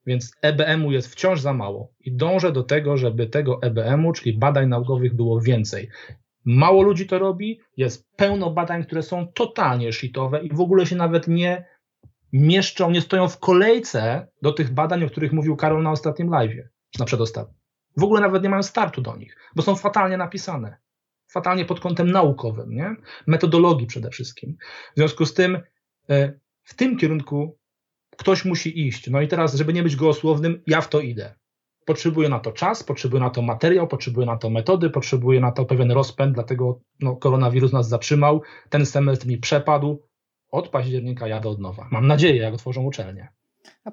Więc E B M-u jest wciąż za mało i dążę do tego, żeby tego E B M-u, czyli badań naukowych, było więcej. Mało ludzi to robi, jest pełno badań, które są totalnie shitowe i w ogóle się nawet nie mieszczą, nie stoją w kolejce do tych badań, o których mówił Karol na ostatnim live'ie, czy na przedostatnim. W ogóle nawet nie mają startu do nich, bo są fatalnie napisane, fatalnie pod kątem naukowym, nie? Metodologii przede wszystkim. W związku z tym w tym kierunku ktoś musi iść. No i teraz, żeby nie być gołosłownym, ja w to idę. Potrzebuje na to czas, potrzebuje na to materiał, potrzebuje na to metody, potrzebuje na to pewien rozpęd, dlatego no, koronawirus nas zatrzymał, ten semestr mi przepadł, od października jadę od nowa. Mam nadzieję, jak otworzą uczelnię.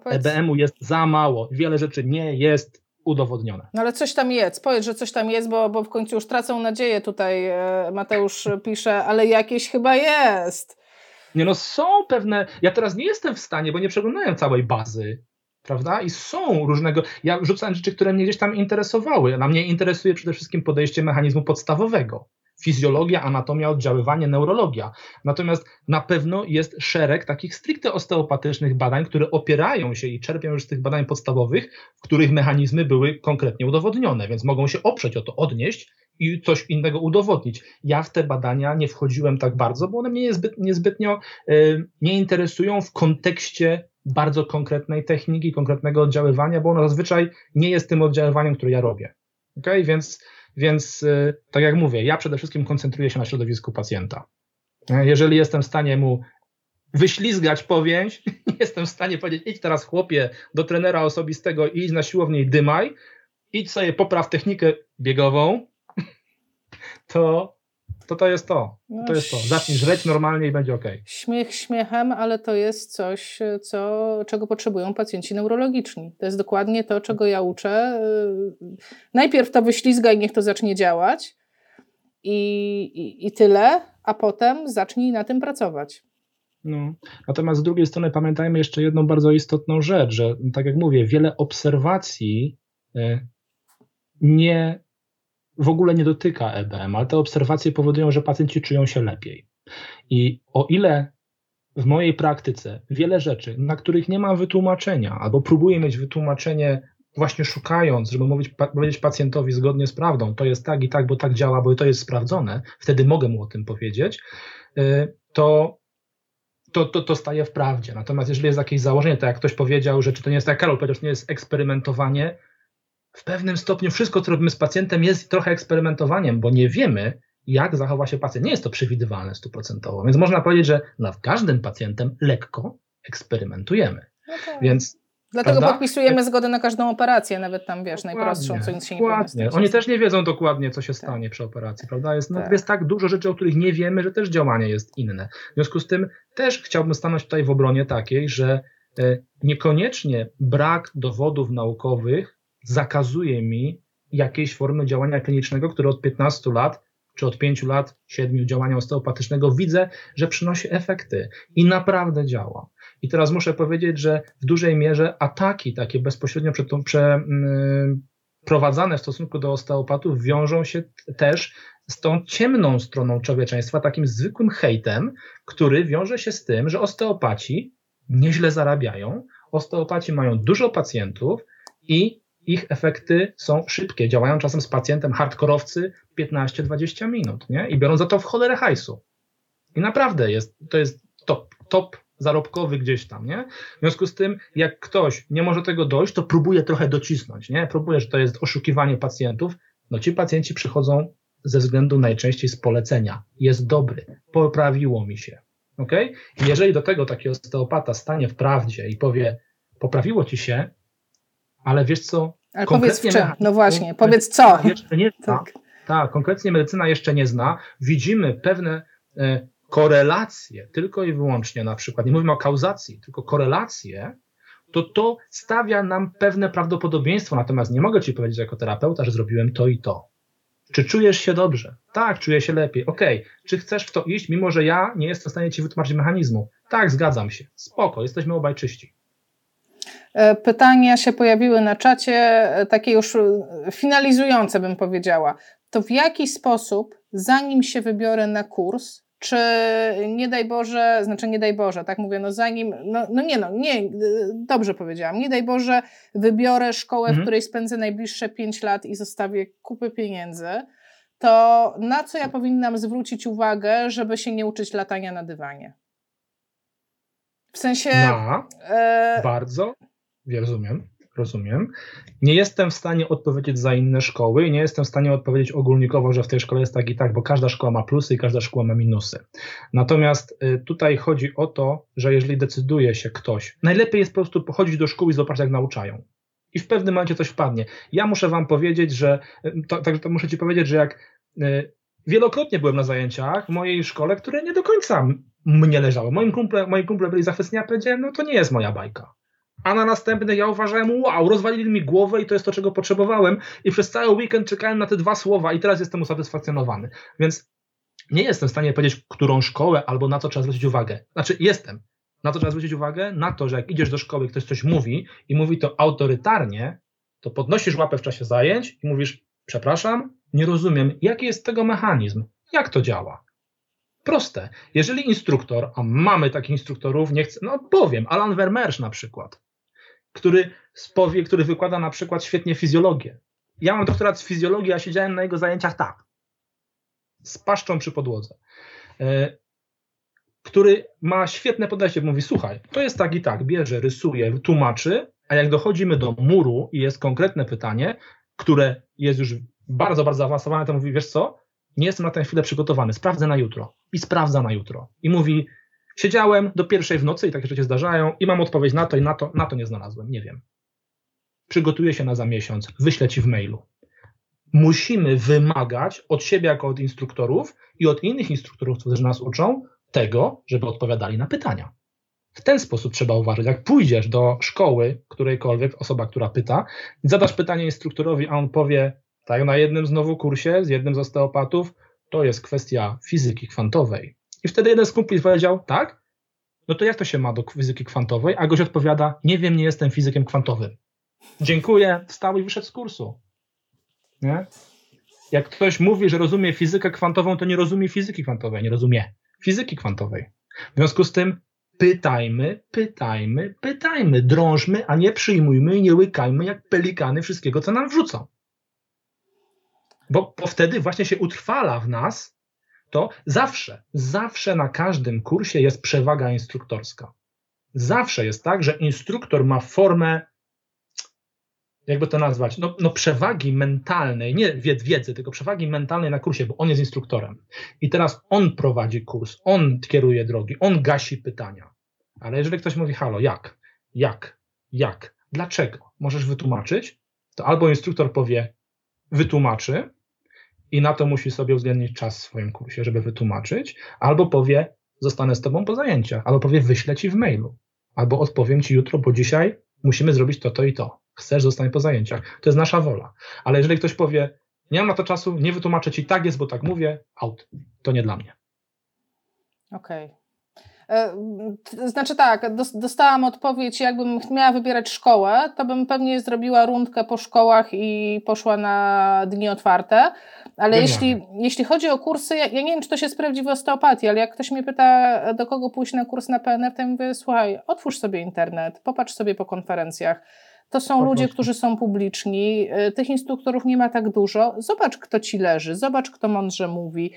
Powiedz... E B M-u jest za mało, wiele rzeczy nie jest udowodnione. No ale coś tam jest, powiedz, że coś tam jest, bo, bo w końcu już tracą nadzieję tutaj, Mateusz pisze, ale jakieś chyba jest. Nie no, są pewne, ja teraz nie jestem w stanie, bo nie przeglądałem całej bazy, prawda? I są różnego... Ja rzucałem rzeczy, które mnie gdzieś tam interesowały. Na mnie interesuje przede wszystkim podejście mechanizmu podstawowego. Fizjologia, anatomia, oddziaływanie, neurologia. Natomiast na pewno jest szereg takich stricte osteopatycznych badań, które opierają się i czerpią już z tych badań podstawowych, w których mechanizmy były konkretnie udowodnione, więc mogą się oprzeć o to, odnieść i coś innego udowodnić. Ja w te badania nie wchodziłem tak bardzo, bo one mnie niezbyt, niezbytnio yy, nie interesują w kontekście bardzo konkretnej techniki, konkretnego oddziaływania, bo ono zazwyczaj nie jest tym oddziaływaniem, które ja robię. Okay? Więc, więc yy, tak jak mówię, ja przede wszystkim koncentruję się na środowisku pacjenta. Jeżeli jestem w stanie mu wyślizgać powięź, jestem w stanie powiedzieć, idź teraz chłopie do trenera osobistego i idź na siłownię i dymaj, idź sobie popraw technikę biegową, to... To to jest to. To jest to. Zacznij żreć normalnie i będzie okej. Okay. Śmiech śmiechem, ale to jest coś, co, czego potrzebują pacjenci neurologiczni. To jest dokładnie to, czego ja uczę. Najpierw to wyślizgaj, niech to zacznie działać i, i, i tyle, a potem zacznij na tym pracować. No. Natomiast z drugiej strony pamiętajmy jeszcze jedną bardzo istotną rzecz, że tak jak mówię, wiele obserwacji nie... w ogóle nie dotyka E B M, ale te obserwacje powodują, że pacjenci czują się lepiej. I o ile w mojej praktyce wiele rzeczy, na których nie mam wytłumaczenia, albo próbuję mieć wytłumaczenie właśnie szukając, żeby mówić, powiedzieć pacjentowi zgodnie z prawdą, to jest tak i tak, bo tak działa, bo to jest sprawdzone, wtedy mogę mu o tym powiedzieć, to To, to, to staje w prawdzie. Natomiast jeżeli jest jakieś założenie, tak jak ktoś powiedział, że czy to nie jest tak, Karol powiedział, że nie jest eksperymentowanie, w pewnym stopniu wszystko, co robimy z pacjentem, jest trochę eksperymentowaniem, bo nie wiemy, jak zachowa się pacjent. Nie jest to przewidywalne stuprocentowo. Więc można powiedzieć, że nad każdym pacjentem lekko eksperymentujemy. Okay. Więc, dlatego prawda? Podpisujemy zgodę na każdą operację, nawet tam, wiesz, dokładnie, najprostszą, co nic się dokładnie. nie powinno stać. Oni też nie wiedzą dokładnie, co się tak. stanie przy operacji, prawda? Jest, tak. jest tak dużo rzeczy, o których nie wiemy, że też działanie jest inne. W związku z tym też chciałbym stanąć tutaj w obronie takiej, że y, niekoniecznie brak dowodów naukowych zakazuje mi jakiejś formy działania klinicznego, które od piętnastu lat, czy od pięciu lat, siedmiu działania osteopatycznego widzę, że przynosi efekty i naprawdę działa. I teraz muszę powiedzieć, że w dużej mierze ataki takie bezpośrednio przeprowadzane w stosunku do osteopatów wiążą się też z tą ciemną stroną człowieczeństwa, takim zwykłym hejtem, który wiąże się z tym, że osteopaci nieźle zarabiają, osteopaci mają dużo pacjentów i ich efekty są szybkie, działają czasem z pacjentem hardkorowcy piętnaście dwadzieścia minut, nie? I biorą za to w cholerę hajsu. I naprawdę jest, to jest top, top zarobkowy gdzieś tam, nie? W związku z tym, jak ktoś nie może tego dojść, to próbuje trochę docisnąć, nie? Próbuje, że to jest oszukiwanie pacjentów. No ci pacjenci przychodzą ze względu najczęściej z polecenia. Jest dobry, poprawiło mi się, okej? Okay? Jeżeli do tego taki osteopata stanie w prawdzie i powie, poprawiło ci się, ale wiesz co... Ale powiedz w czym, no właśnie, powiedz co. Jeszcze nie zna. Tak. tak, konkretnie medycyna jeszcze nie zna. Widzimy pewne e, korelacje, tylko i wyłącznie na przykład, nie mówimy o kauzacji, tylko korelacje, to to stawia nam pewne prawdopodobieństwo, natomiast nie mogę ci powiedzieć jako terapeuta, że zrobiłem to i to. Czy czujesz się dobrze? Tak, czuję się lepiej. Okej, okay. Czy chcesz w to iść, mimo że ja nie jestem w stanie ci wytłumaczyć mechanizmu? Tak, zgadzam się. Spoko, jesteśmy obaj czyści. Pytania się pojawiły na czacie, takie już finalizujące, bym powiedziała. To w jaki sposób, zanim się wybiorę na kurs, czy nie daj Boże, znaczy nie daj Boże, tak mówię, no zanim, no, no nie no, nie, dobrze powiedziałam, nie daj Boże, wybiorę szkołę, mhm. w której spędzę najbliższe pięć lat i zostawię kupę pieniędzy, to na co ja powinnam zwrócić uwagę, żeby się nie uczyć latania na dywanie? W sensie... Na, yy... bardzo... Ja rozumiem, rozumiem. Nie jestem w stanie odpowiedzieć za inne szkoły i nie jestem w stanie odpowiedzieć ogólnikowo, że w tej szkole jest tak i tak, bo każda szkoła ma plusy i każda szkoła ma minusy. Natomiast tutaj chodzi o to, że jeżeli decyduje się ktoś, najlepiej jest po prostu pochodzić do szkół i zobaczyć, jak nauczają. i w pewnym momencie coś wpadnie. Ja muszę wam powiedzieć, że, także to, to muszę ci powiedzieć, że jak y, wielokrotnie byłem na zajęciach w mojej szkole, które nie do końca mnie leżały. Moim kumple, moi kumple byli zachwyceni, a powiedziałem, no to nie jest moja bajka. A na następny ja uważałem, wow, rozwalili mi głowę i to jest to, czego potrzebowałem i przez cały weekend czekałem na te dwa słowa i teraz jestem usatysfakcjonowany. Więc nie jestem w stanie powiedzieć, którą szkołę albo na co trzeba zwrócić uwagę. Znaczy jestem. Na to trzeba zwrócić uwagę? Na to, że jak idziesz do szkoły, ktoś coś mówi i mówi to autorytarnie, to podnosisz łapę w czasie zajęć i mówisz, przepraszam, nie rozumiem, jaki jest tego mechanizm, jak to działa. Proste. Jeżeli instruktor, a mamy takich instruktorów, nie chcę, no powiem, Alan Vermeersch na przykład, który spowie, który wykłada na przykład świetnie fizjologię. Ja mam doktorat z fizjologii, a siedziałem na jego zajęciach tak, z paszczą przy podłodze. Yy, który ma świetne podejście, mówi, słuchaj, to jest tak i tak, bierze, rysuje, tłumaczy, a jak dochodzimy do muru i jest konkretne pytanie, które jest już bardzo, bardzo zaawansowane, to mówi, wiesz co, nie jestem na tę chwilę przygotowany, sprawdzę na jutro. I sprawdza na jutro. I mówi, siedziałem do pierwszej w nocy i takie rzeczy zdarzają i mam odpowiedź na to i na to, na to nie znalazłem, nie wiem. Przygotuję się na za miesiąc, wyślę ci w mailu. Musimy wymagać od siebie jako od instruktorów i od innych instruktorów, którzy nas uczą, tego, żeby odpowiadali na pytania. W ten sposób trzeba uważać. Jak pójdziesz do szkoły, którejkolwiek osoba, która pyta, zadasz pytanie instruktorowi, a on powie, tak na jednym znowu kursie, z jednym z osteopatów, to jest kwestia fizyki kwantowej. I wtedy jeden z kumpli powiedział, tak? No to jak to się ma do fizyki kwantowej? A gość odpowiada, nie wiem, nie jestem fizykiem kwantowym. Dziękuję, wstał i wyszedł z kursu. Nie? Jak ktoś mówi, że rozumie fizykę kwantową, to nie rozumie fizyki kwantowej, nie rozumie fizyki kwantowej. W związku z tym pytajmy, pytajmy, pytajmy, drążmy, a nie przyjmujmy i nie łykajmy jak pelikany wszystkiego, co nam wrzucą. Bo, bo wtedy właśnie się utrwala w nas to zawsze, zawsze na każdym kursie jest przewaga instruktorska. Zawsze jest tak, że instruktor ma formę, jakby to nazwać, no, no przewagi mentalnej, nie wiedzy, tylko przewagi mentalnej na kursie, bo on jest instruktorem. I teraz on prowadzi kurs, on kieruje drogi, on gasi pytania. Ale jeżeli ktoś mówi, halo, jak, jak, jak, dlaczego, możesz wytłumaczyć, to albo instruktor powie, wytłumaczy i na to musi sobie uwzględnić czas w swoim kursie, żeby wytłumaczyć, albo powie, zostanę z tobą po zajęciach, albo powie, wyślę ci w mailu, albo odpowiem ci jutro, bo dzisiaj musimy zrobić to, to i to. Chcesz, zostań po zajęciach. To jest nasza wola. Ale jeżeli ktoś powie, nie mam na to czasu, nie wytłumaczę ci, tak jest, bo tak mówię, out. To nie dla mnie. Okej. Okay. Znaczy tak, dostałam odpowiedź, jakbym miała wybierać szkołę, to bym pewnie zrobiła rundkę po szkołach i poszła na dni otwarte, ale jeśli, jeśli chodzi o kursy, ja, ja nie wiem, czy to się sprawdzi w osteopatii, ale jak ktoś mnie pyta, do kogo pójść na kurs na P N F, to ja mówię, słuchaj, otwórz sobie internet, popatrz sobie po konferencjach. To są ludzie, którzy są publiczni, tych instruktorów nie ma tak dużo. Zobacz, kto ci leży, zobacz, kto mądrze mówi,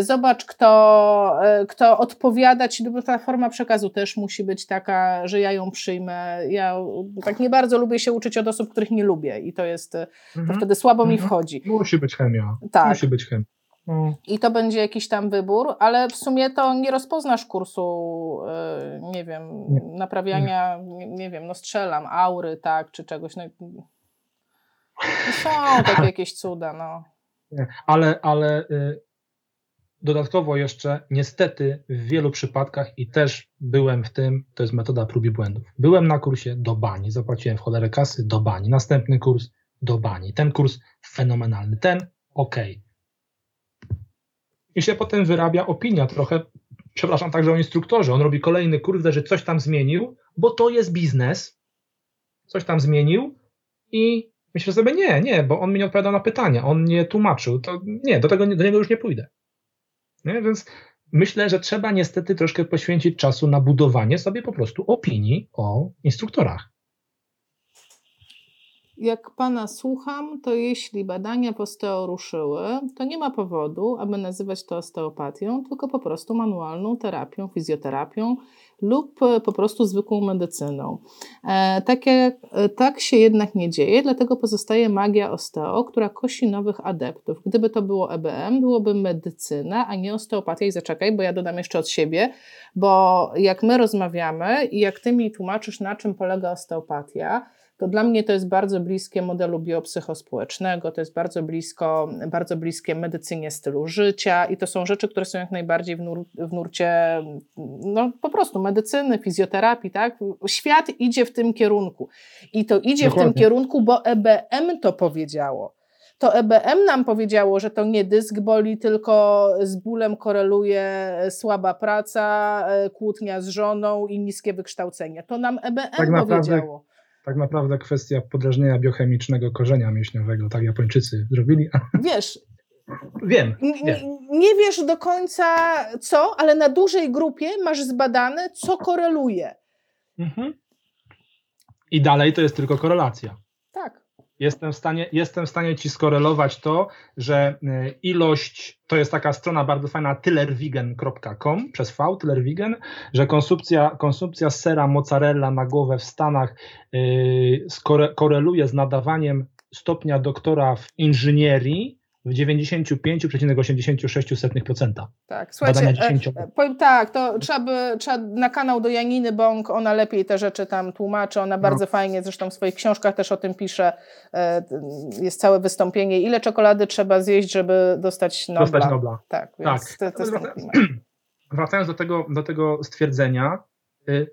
zobacz, kto, kto odpowiada ci, bo ta forma przekazu też musi być taka, że ja ją przyjmę. Ja tak nie bardzo lubię się uczyć od osób, których nie lubię i to jest, mhm. to wtedy słabo mhm. mi wchodzi. Musi być chemia, tak. musi być chemia. No. I to będzie jakiś tam wybór, ale w sumie to nie rozpoznasz kursu, yy, nie wiem, nie. naprawiania, nie. nie wiem, no strzelam, aury, tak, czy czegoś. No, są takie jakieś cuda, no. Nie. Ale, ale yy, dodatkowo jeszcze niestety w wielu przypadkach i też byłem w tym, to jest metoda prób i błędów. Byłem na kursie do bani, zapłaciłem w cholerę kasy, do bani. Następny kurs do bani. Ten kurs fenomenalny, ten okej. Okay. I się potem wyrabia opinia trochę, przepraszam, także o instruktorze. On robi kolejny kurs, że coś tam zmienił, bo to jest biznes. Coś tam zmienił i myślę sobie, nie, nie, bo on mi nie odpowiadał na pytania, on nie tłumaczył. To nie, do tego do niego już nie pójdę. Nie? Więc myślę, że trzeba niestety troszkę poświęcić czasu na budowanie sobie po prostu opinii o instruktorach. Jak Pana słucham, to jeśli badania w osteo ruszyły, to nie ma powodu, aby nazywać to osteopatią, tylko po prostu manualną terapią, fizjoterapią lub po prostu zwykłą medycyną. E, tak, jak, tak się jednak nie dzieje, dlatego pozostaje magia osteo, która kosi nowych adeptów. Gdyby to było E B M, byłoby medycyna, a nie osteopatia. I zaczekaj, bo ja dodam jeszcze od siebie, bo jak my rozmawiamy i jak Ty mi tłumaczysz, na czym polega osteopatia, to dla mnie to jest bardzo bliskie modelu biopsychospołecznego, to jest bardzo blisko, bardzo bliskie medycynie stylu życia i to są rzeczy, które są jak najbardziej w, nur, w nurcie no, po prostu medycyny, fizjoterapii, tak? Świat idzie w tym kierunku i to idzie Dokładnie. w tym kierunku, bo E B M to powiedziało. To E B M nam powiedziało, że to nie dysk boli, tylko z bólem koreluje słaba praca, kłótnia z żoną i niskie wykształcenie. To nam E B M tak naprawdę, powiedziało. Tak naprawdę kwestia podrażnienia biochemicznego korzenia mięśniowego, tak Japończycy zrobili. Wiesz, wiem, wiem. Nie wiesz do końca co, ale na dużej grupie masz zbadane, co koreluje. Mhm. I dalej to jest tylko korelacja. Tak. Jestem w stanie, jestem w stanie Ci skorelować to, że ilość, to jest taka strona bardzo fajna, tylervegan kropka com, przez V, tylervegan, że konsumpcja, konsumpcja sera mozzarella na głowę w Stanach yy, skore, koreluje z nadawaniem stopnia doktora w inżynierii w dziewięćdziesiąt pięć przecinek osiemdziesiąt sześć procent. Tak, słuchajcie, e, powiem tak, to trzeba by trzeba na kanał do Janiny Bąk, ona lepiej te rzeczy tam tłumaczy, ona bardzo no. fajnie, zresztą w swoich książkach też o tym pisze, e, jest całe wystąpienie, ile czekolady trzeba zjeść, żeby dostać Nobla. Dostać Nobla. Tak, więc tak. To, to wracając, wracając do tego, do tego stwierdzenia, y,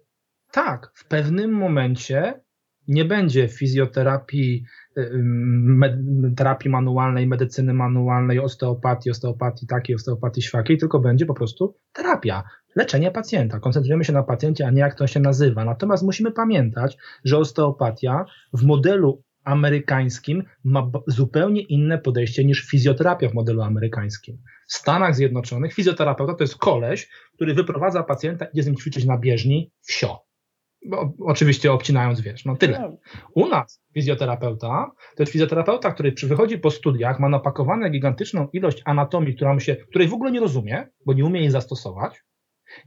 tak, w pewnym momencie nie będzie fizjoterapii, med- terapii manualnej, medycyny manualnej, osteopatii, osteopatii takiej, osteopatii śwakiej, tylko będzie po prostu terapia, leczenie pacjenta. Koncentrujemy się na pacjencie, a nie jak to się nazywa. Natomiast musimy pamiętać, że osteopatia w modelu amerykańskim ma b- zupełnie inne podejście niż fizjoterapia w modelu amerykańskim. W Stanach Zjednoczonych fizjoterapeuta to jest koleś, który wyprowadza pacjenta, idzie z nim ćwiczyć na bieżni, wsio. Bo oczywiście obcinając, wiesz, no tyle. U nas fizjoterapeuta to jest fizjoterapeuta, który wychodzi po studiach, ma napakowaną gigantyczną ilość anatomii, która mu się, której w ogóle nie rozumie, bo nie umie jej zastosować,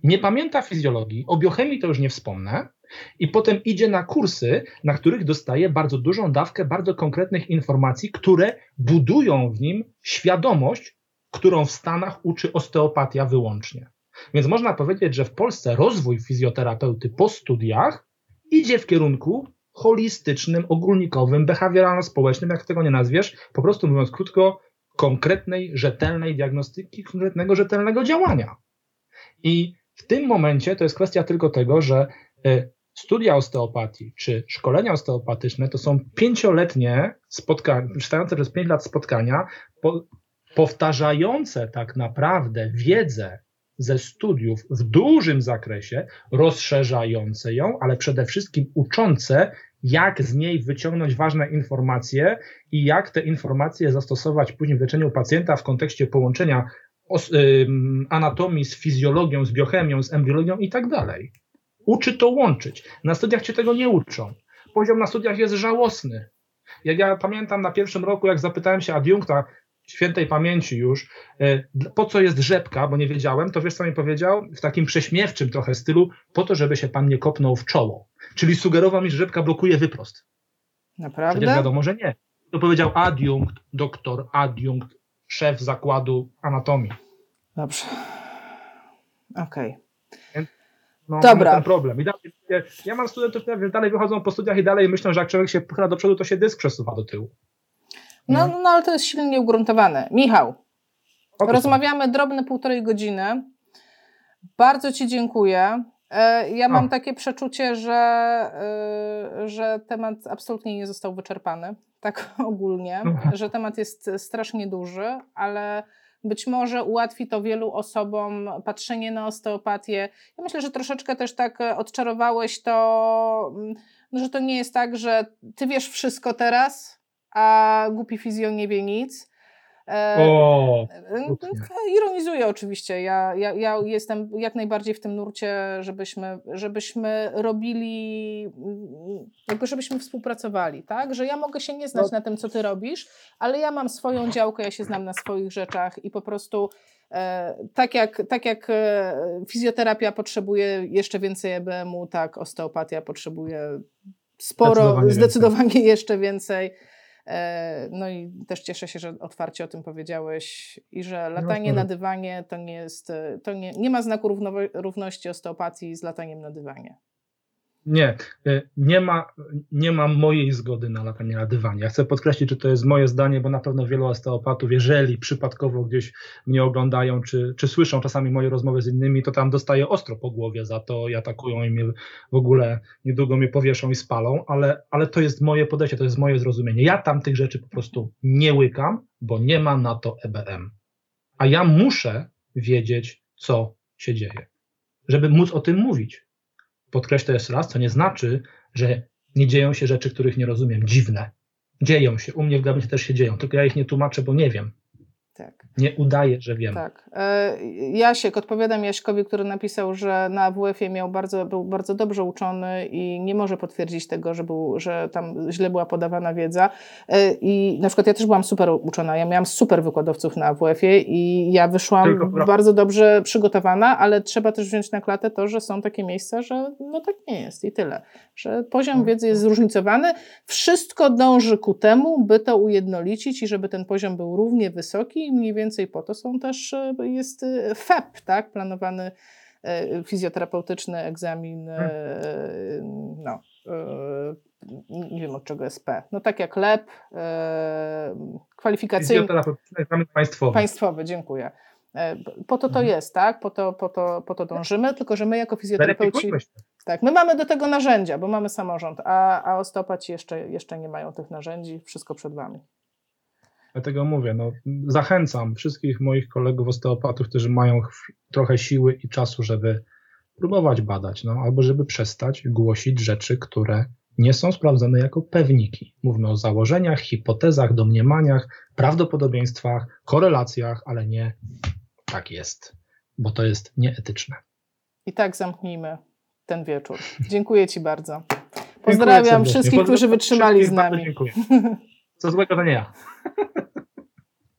nie pamięta fizjologii, o biochemii to już nie wspomnę i potem idzie na kursy, na których dostaje bardzo dużą dawkę bardzo konkretnych informacji, które budują w nim świadomość, którą w Stanach uczy osteopatia wyłącznie. Więc można powiedzieć, że w Polsce rozwój fizjoterapeuty po studiach idzie w kierunku holistycznym, ogólnikowym, behawioralno-społecznym, jak tego nie nazwiesz, po prostu mówiąc krótko, konkretnej, rzetelnej diagnostyki, konkretnego, rzetelnego działania. I w tym momencie to jest kwestia tylko tego, że studia osteopatii czy szkolenia osteopatyczne to są pięcioletnie spotkania, trwające przez pięć lat spotkania, po, powtarzające tak naprawdę wiedzę ze studiów w dużym zakresie, rozszerzające ją, ale przede wszystkim uczące, jak z niej wyciągnąć ważne informacje i jak te informacje zastosować później w leczeniu pacjenta w kontekście połączenia os- y- anatomii z fizjologią, z biochemią, z embriologią i tak dalej. Uczy to łączyć. Na studiach cię tego nie uczą. Poziom na studiach jest żałosny. Jak ja pamiętam na pierwszym roku, jak zapytałem się adiunkta, świętej pamięci już, po co jest rzepka, bo nie wiedziałem, to wiesz co mi powiedział? W takim prześmiewczym trochę stylu, po to, żeby się pan nie kopnął w czoło. Czyli sugerował mi, że rzepka blokuje wyprost. Naprawdę? Przecież wiadomo, że nie. To powiedział adiunkt, doktor, adiunkt, szef zakładu anatomii. Dobrze. Okej. Okay. No, dobra. Ten problem. I dalej, ja mam studentów, którzy dalej wychodzą po studiach i dalej myślą, że jak człowiek się pchyla do przodu, to się dysk przesuwa do tyłu. No, no ale to jest silnie ugruntowane. Michał, rozmawiamy drobne półtorej godziny. Bardzo Ci dziękuję. Ja mam A. takie przeczucie, że, że temat absolutnie nie został wyczerpany. Tak ogólnie, że temat jest strasznie duży, ale być może ułatwi to wielu osobom patrzenie na osteopatię. Ja myślę, że troszeczkę też tak odczarowałeś to, że to nie jest tak, że Ty wiesz wszystko teraz, a głupi fizjo nie wie nic. O, ironizuję oczywiście. Ja, ja, ja jestem jak najbardziej w tym nurcie, żebyśmy, żebyśmy robili, jakby żebyśmy współpracowali, tak? Że ja mogę się nie znać no. na tym, co ty robisz, ale ja mam swoją działkę, ja się znam na swoich rzeczach i po prostu tak jak, tak jak fizjoterapia potrzebuje jeszcze więcej E B M u, tak osteopatia potrzebuje sporo, zdecydowanie, zdecydowanie więcej. jeszcze więcej. No i też cieszę się, że otwarcie o tym powiedziałeś i że latanie na dywanie to nie jest, to nie, nie ma znaku równo, równości osteopatii z lataniem na dywanie. Nie, nie ma, nie ma mojej zgody na latanie na dywanie. Ja chcę podkreślić, że to jest moje zdanie, bo na pewno wielu osteopatów, jeżeli przypadkowo gdzieś mnie oglądają, czy, czy słyszą czasami moje rozmowy z innymi, to tam dostaję ostro po głowie za to i atakują i mnie w ogóle niedługo mnie powieszą i spalą, ale, ale to jest moje podejście, to jest moje zrozumienie. Ja tam tych rzeczy po prostu nie łykam, bo nie ma na to E B M. A ja muszę wiedzieć, co się dzieje, żeby móc o tym mówić. Podkreślę jeszcze raz, co nie znaczy, że nie dzieją się rzeczy, których nie rozumiem. Dziwne. Dzieją się. U mnie w gabinecie też się dzieją, tylko ja ich nie tłumaczę, bo nie wiem. Tak. Nie udaję, że wiem. Tak. Jasiek, odpowiadam Jaśkowi, który napisał, że na A W F-ie miał bardzo, był bardzo dobrze uczony i nie może potwierdzić tego, że, był, że tam źle była podawana wiedza. I na przykład ja też byłam super uczona, ja miałam super wykładowców na A W F-ie i ja wyszłam bardzo dobrze przygotowana, ale trzeba też wziąć na klatę to, że są takie miejsca, że no tak nie jest i tyle. Że poziom wiedzy jest zróżnicowany. Wszystko dąży ku temu, by to ujednolicić i żeby ten poziom był równie wysoki. I mniej więcej po to są też, jest F E P, tak? Planowany fizjoterapeutyczny egzamin, no, nie wiem od czego jest P, no tak jak L E P, kwalifikacyjny. Fizjoterapeutyczny egzamin państwowy. Państwowy, dziękuję. Po to to jest, tak? Po to, po to, po to dążymy, tylko że my jako fizjoterapeuci... Tak, my mamy do tego narzędzia, bo mamy samorząd, a, a osteopaci jeszcze, jeszcze nie mają tych narzędzi, wszystko przed wami. Dlatego mówię, no, zachęcam wszystkich moich kolegów osteopatów, którzy mają trochę siły i czasu, żeby próbować badać, no, albo żeby przestać głosić rzeczy, które nie są sprawdzone jako pewniki. Mówmy o założeniach, hipotezach, domniemaniach, prawdopodobieństwach, korelacjach, ale nie tak jest, bo to jest nieetyczne. I tak zamknijmy ten wieczór. Dziękuję Ci bardzo. Pozdrawiam wszystkich, którzy wytrzymali z nami. Dziękuję. Co złego, to nie ja.